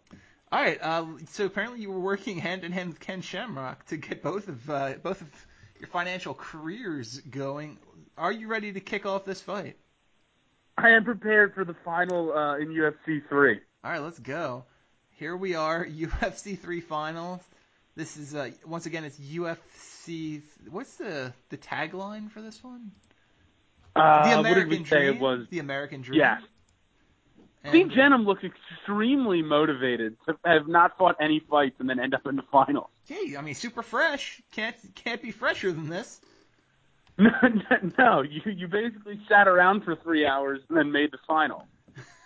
All right. Uh, so apparently you were working hand-in-hand with Ken Shamrock to get both of uh, both of your financial careers going. Are you ready to kick off this fight? I am prepared for the final uh, in U F C three. All right, let's go. Here we are, U F C three finals. This is, uh, once again, it's U F C. What's the, the tagline for this one? Uh, the American what did we Dream. Say it was? The American Dream. Yeah. And Steve Jennum looked extremely motivated to have not fought any fights and then end up in the finals. Hey, I mean, super fresh. Can't can't be fresher than this. No, no, no. You, you basically sat around for three hours and then made the final.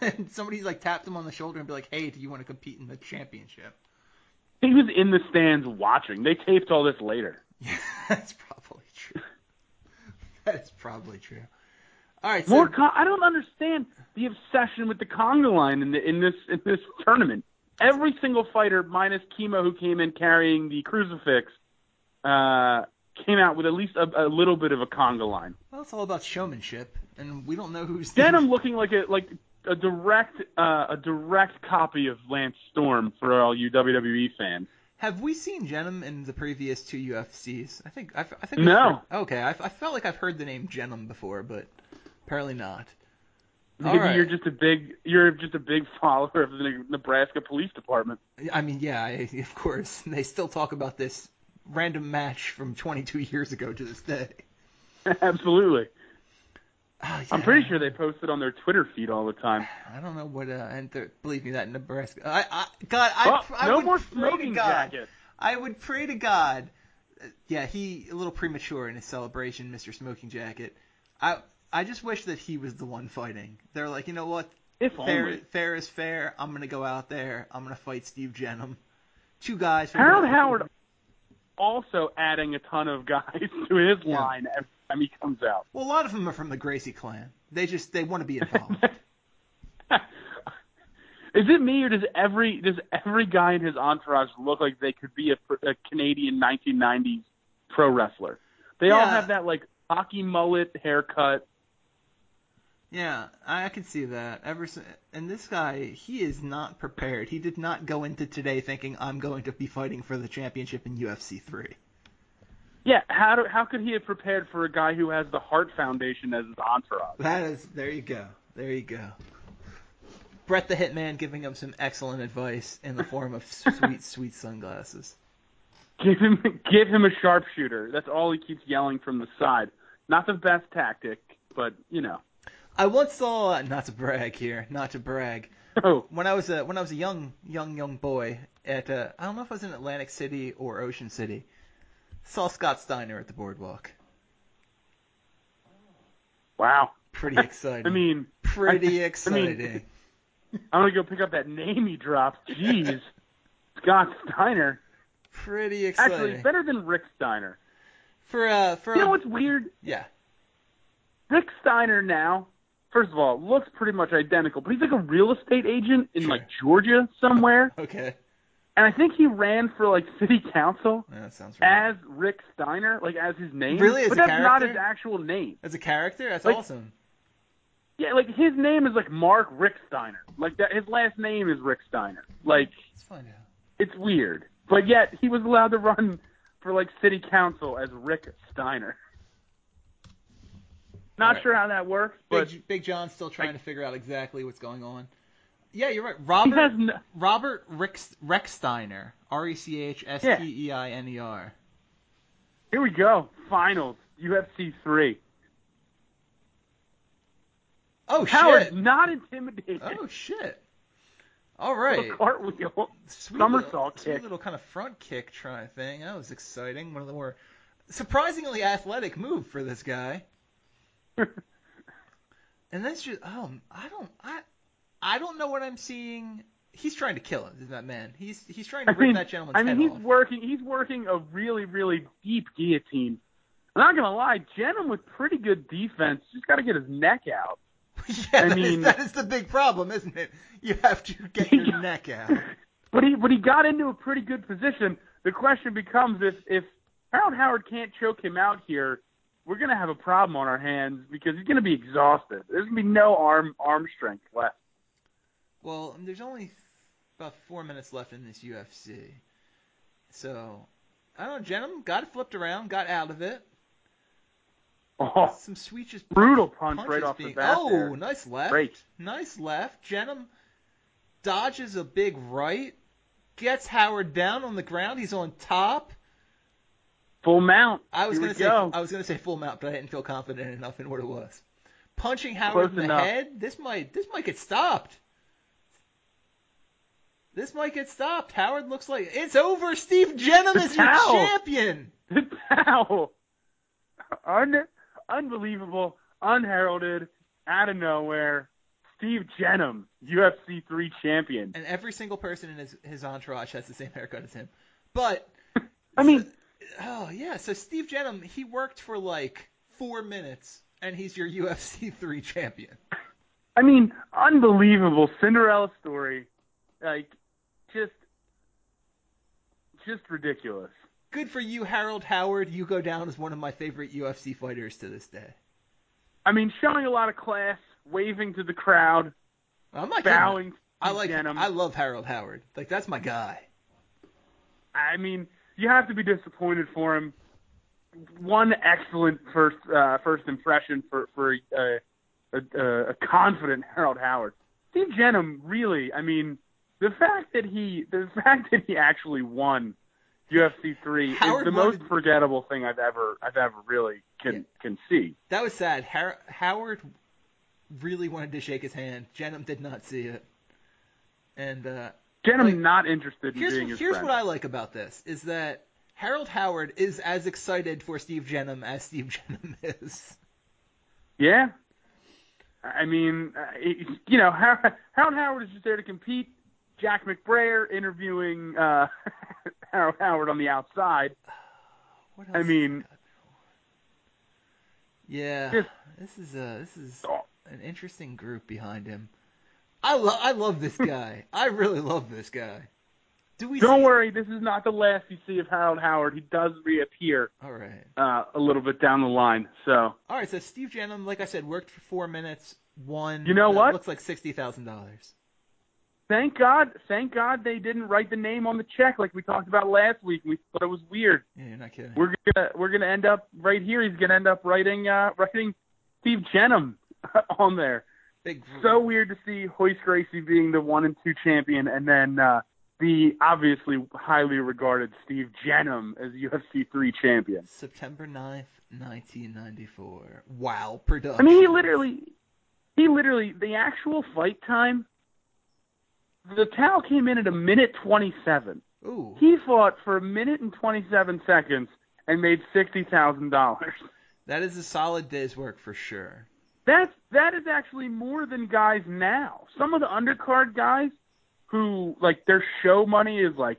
And somebody's like tapped him on the shoulder and be like, hey, do you want to compete in the championship? He was in the stands watching. They taped all this later. Yeah, that's probably true. That is probably true. All right. So More con- I don't understand the obsession with the conga line in, the, in this in this tournament. Every single fighter, minus Kimo, who came in carrying the crucifix, uh, came out with at least a, a little bit of a conga line. Well, it's all about showmanship, and we don't know who's. Then I'm looking like a like. A direct, uh, a direct copy of Lance Storm for all you W W E fans. Have we seen Jennum in the previous two U F Cs? I think I've, I think no. Heard, okay, I've, I felt like I've heard the name Jennum before, but apparently not. Maybe all right. you're just a big, you're just a big follower of the Nebraska Police Department. I mean, yeah, I, of course. They still talk about this random match from twenty-two years ago to this day. Absolutely. Oh, yeah. I'm pretty sure they post it on their Twitter feed all the time. I don't know what, uh, and believe me, that in Nebraska. I, I, God, I, oh, I no would more pray to God. Jacket. I would pray to God. Yeah, he a little premature in his celebration, Mister Smoking Jacket. I, I just wish that he was the one fighting. They're like, you know what? If fair, only. fair is fair. I'm gonna go out there. I'm gonna fight Steve Jennum. Two guys. From Harold Howard, also adding a ton of guys to his yeah. line. Every time he comes out. Well, a lot of them are from the Gracie clan. They just they want to be involved. Is it me or does every does every guy in his entourage look like they could be a, a Canadian nineteen nineties pro wrestler? They yeah. all have that like hockey mullet haircut. Yeah, I can see that. Ever since, and this guy, he is not prepared. He did not go into today thinking I'm going to be fighting for the championship in U F C three. Yeah, how do, how could he have prepared for a guy who has the Hart Foundation as his entourage? That is, there you go, there you go. Brett the Hitman giving him some excellent advice in the form of sweet, sweet sunglasses. Give him, give him a sharpshooter. That's all he keeps yelling from the side. Not the best tactic, but you know. I once saw, not to brag here, not to brag. Oh. When I was a when I was a young, young, young boy at uh, I don't know if I was in Atlantic City or Ocean City. Saw Scott Steiner at the boardwalk. Wow. Pretty exciting. I mean, pretty I, exciting. I mean, I'm gonna go pick up that name he dropped. Jeez, Scott Steiner. Pretty exciting. Actually, better than Rick Steiner. For uh, for you know what's weird? Yeah. Rick Steiner now, first of all, looks pretty much identical, but he's like a real estate agent in sure. like Georgia somewhere. Okay. And I think he ran for like city council yeah, that sounds right. as Rick Steiner, like as his name. Really, as but a that's character? Not his actual name. As a character, that's like, awesome. Yeah, like his name is like Mark Rick Steiner. Like that, his last name is Rick Steiner. Like it's fun, yeah. It's weird, but yet he was allowed to run for like city council as Rick Steiner. Not right. sure how that works, but Big, Big John's still trying like, to figure out exactly what's going on. Yeah, you're right. Robert no... Robert Rex, Rex Steiner, R E C H S T E I N E R. Here we go. Finals, U F C three. Oh, Howard, shit. Not intimidated. Oh, shit. All right. Little cartwheel. Sweet somersault little, kick. Sweet little kind of front kick try thing. That was exciting. One of the more surprisingly athletic move for this guy. And that's just, oh, I don't, I... I don't know what I'm seeing. He's trying to kill him, that man. He's he's trying to I rip mean, that gentleman's I mean, head he's off. working. He's working a really, really deep guillotine. I'm not gonna lie, Jennum with pretty good defense. Just got to get his neck out. yeah, I that mean, is, that is the big problem, isn't it? You have to get your got, neck out. But he but he got into a pretty good position. The question becomes if if Harold Howard can't choke him out here, we're gonna have a problem on our hands because he's gonna be exhausted. There's gonna be no arm arm strength left. Well, there's only about four minutes left in this U F C. So, I don't know, Jennum got it flipped around, got out of it. Oh, some sweet just brutal punch punches right off being, the bat Oh, there. nice left. Great. Nice left. Jennum dodges a big right, gets Howard down on the ground. He's on top. Full mount. I was going to say go. I was going to say full mount, but I didn't feel confident enough in what it was. Punching Howard Close in enough. the head. This might this might get stopped. This might get stopped. Howard looks like it's over. Steve Jennum is your champion. The towel. Un- unbelievable, unheralded, out of nowhere. Steve Jennum, U F C three champion. And every single person in his, his entourage has the same haircut as him. But I mean, so, oh yeah. So Steve Jennum, he worked for like four minutes, and he's your U F C three champion. I mean, unbelievable Cinderella story. Like. Just, just ridiculous. Good for you, Harold Howard. You go down as one of my favorite U F C fighters to this day. I mean, showing a lot of class, waving to the crowd, I'm not bowing. I like him. I love Harold Howard. Like, that's my guy. I mean, you have to be disappointed for him. One excellent first uh, first impression for for uh, a, a confident Harold Howard. Steve Jennum, really. I mean. The fact that he, the fact that he actually won U F C three Howard is the most wanted, forgettable thing I've ever, I've ever really can yeah. can see. That was sad. Har- Howard really wanted to shake his hand. Jennum did not see it, and uh, Jennum like, not interested in being his friend. Here's what I like about this is that Harold Howard is as excited for Steve Jennum as Steve Jennum is. Yeah, I mean, you know, Harold Howard is just there to compete. Jack McBrayer interviewing uh, Harold Howard on the outside. What else I mean, yeah, just, this is a this is an interesting group behind him. I love I love this guy. I really love this guy. Do we? Don't see... worry, this is not the last you see of Harold Howard. He does reappear. All right, uh, a little bit down the line. So all right, so Steve Jennum, like I said, worked for four minutes. Won. You know uh, what? Looks like sixty thousand dollars. Thank God, thank God they didn't write the name on the check like we talked about last week. We thought it was weird. Yeah, you're not kidding. We're gonna we're gonna end up right here. He's gonna end up writing uh, writing Steve Jennum on there. Big so weird to see Royce Gracie being the one and two champion, and then uh, the obviously highly regarded Steve Jennum as U F C three champion. September ninth, nineteen ninety-four. Wow, production. I mean, he literally, he literally the actual fight time. The towel came in at a minute twenty-seven. Ooh. He fought for a minute and twenty-seven seconds and made sixty thousand dollars. That is a solid day's work for sure. That's, that is actually more than guys now. Some of the undercard guys who, like, their show money is like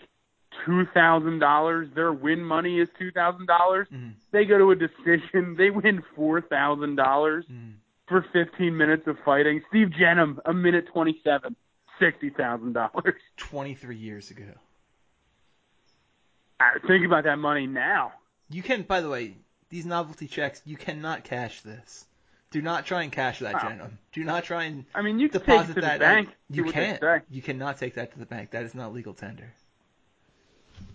two thousand dollars. Their win money is two thousand dollars. Mm-hmm. They go to a decision. They win four thousand dollars mm. for fifteen minutes of fighting. Steve Jennum, a minute twenty-seven. sixty thousand dollars. twenty-three years ago. I think about that money now. You can, by the way, these novelty checks, you cannot cash this. Do not try and cash that, Jennum. Oh. Do not try and I mean, you can deposit take it to that the bank. You can't. You cannot take that to the bank. That is not legal tender.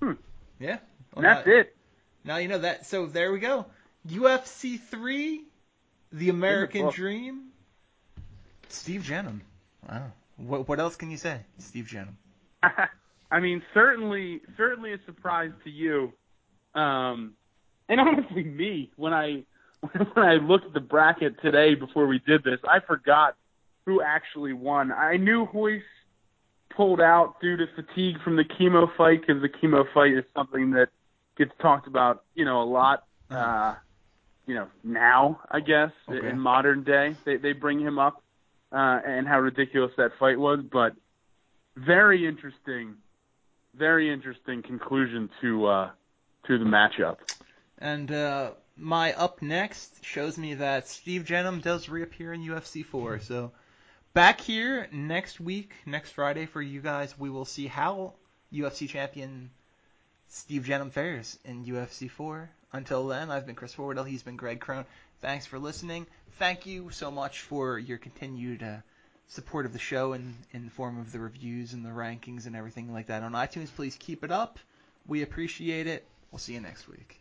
Hmm. Yeah. Well, that's now, it. Now you know that. So there we go. U F C three, The American Dream, Steve Jennum. Wow. What what else can you say, Steve Jennum? I mean, certainly, certainly a surprise to you, um, and honestly, me. When I when I looked at the bracket today before we did this, I forgot who actually won. I knew Royce pulled out due to fatigue from the Kimo fight, because the Kimo fight is something that gets talked about, you know, a lot. Uh, you know, now I guess okay. in modern day, they they bring him up. Uh, and how ridiculous that fight was, but very interesting, very interesting conclusion to uh, to the matchup. And uh, my up next shows me that Steve Jennum does reappear in U F C four. So back here next week, next Friday for you guys, we will see how U F C champion Steve Jennum fares in U F C four. Until then, I've been Chris Horvidell. He's been Greg Crohn. Thanks for listening. Thank you so much for your continued uh, support of the show in, in the form of the reviews and the rankings and everything like that on iTunes. Please keep it up. We appreciate it. We'll see you next week.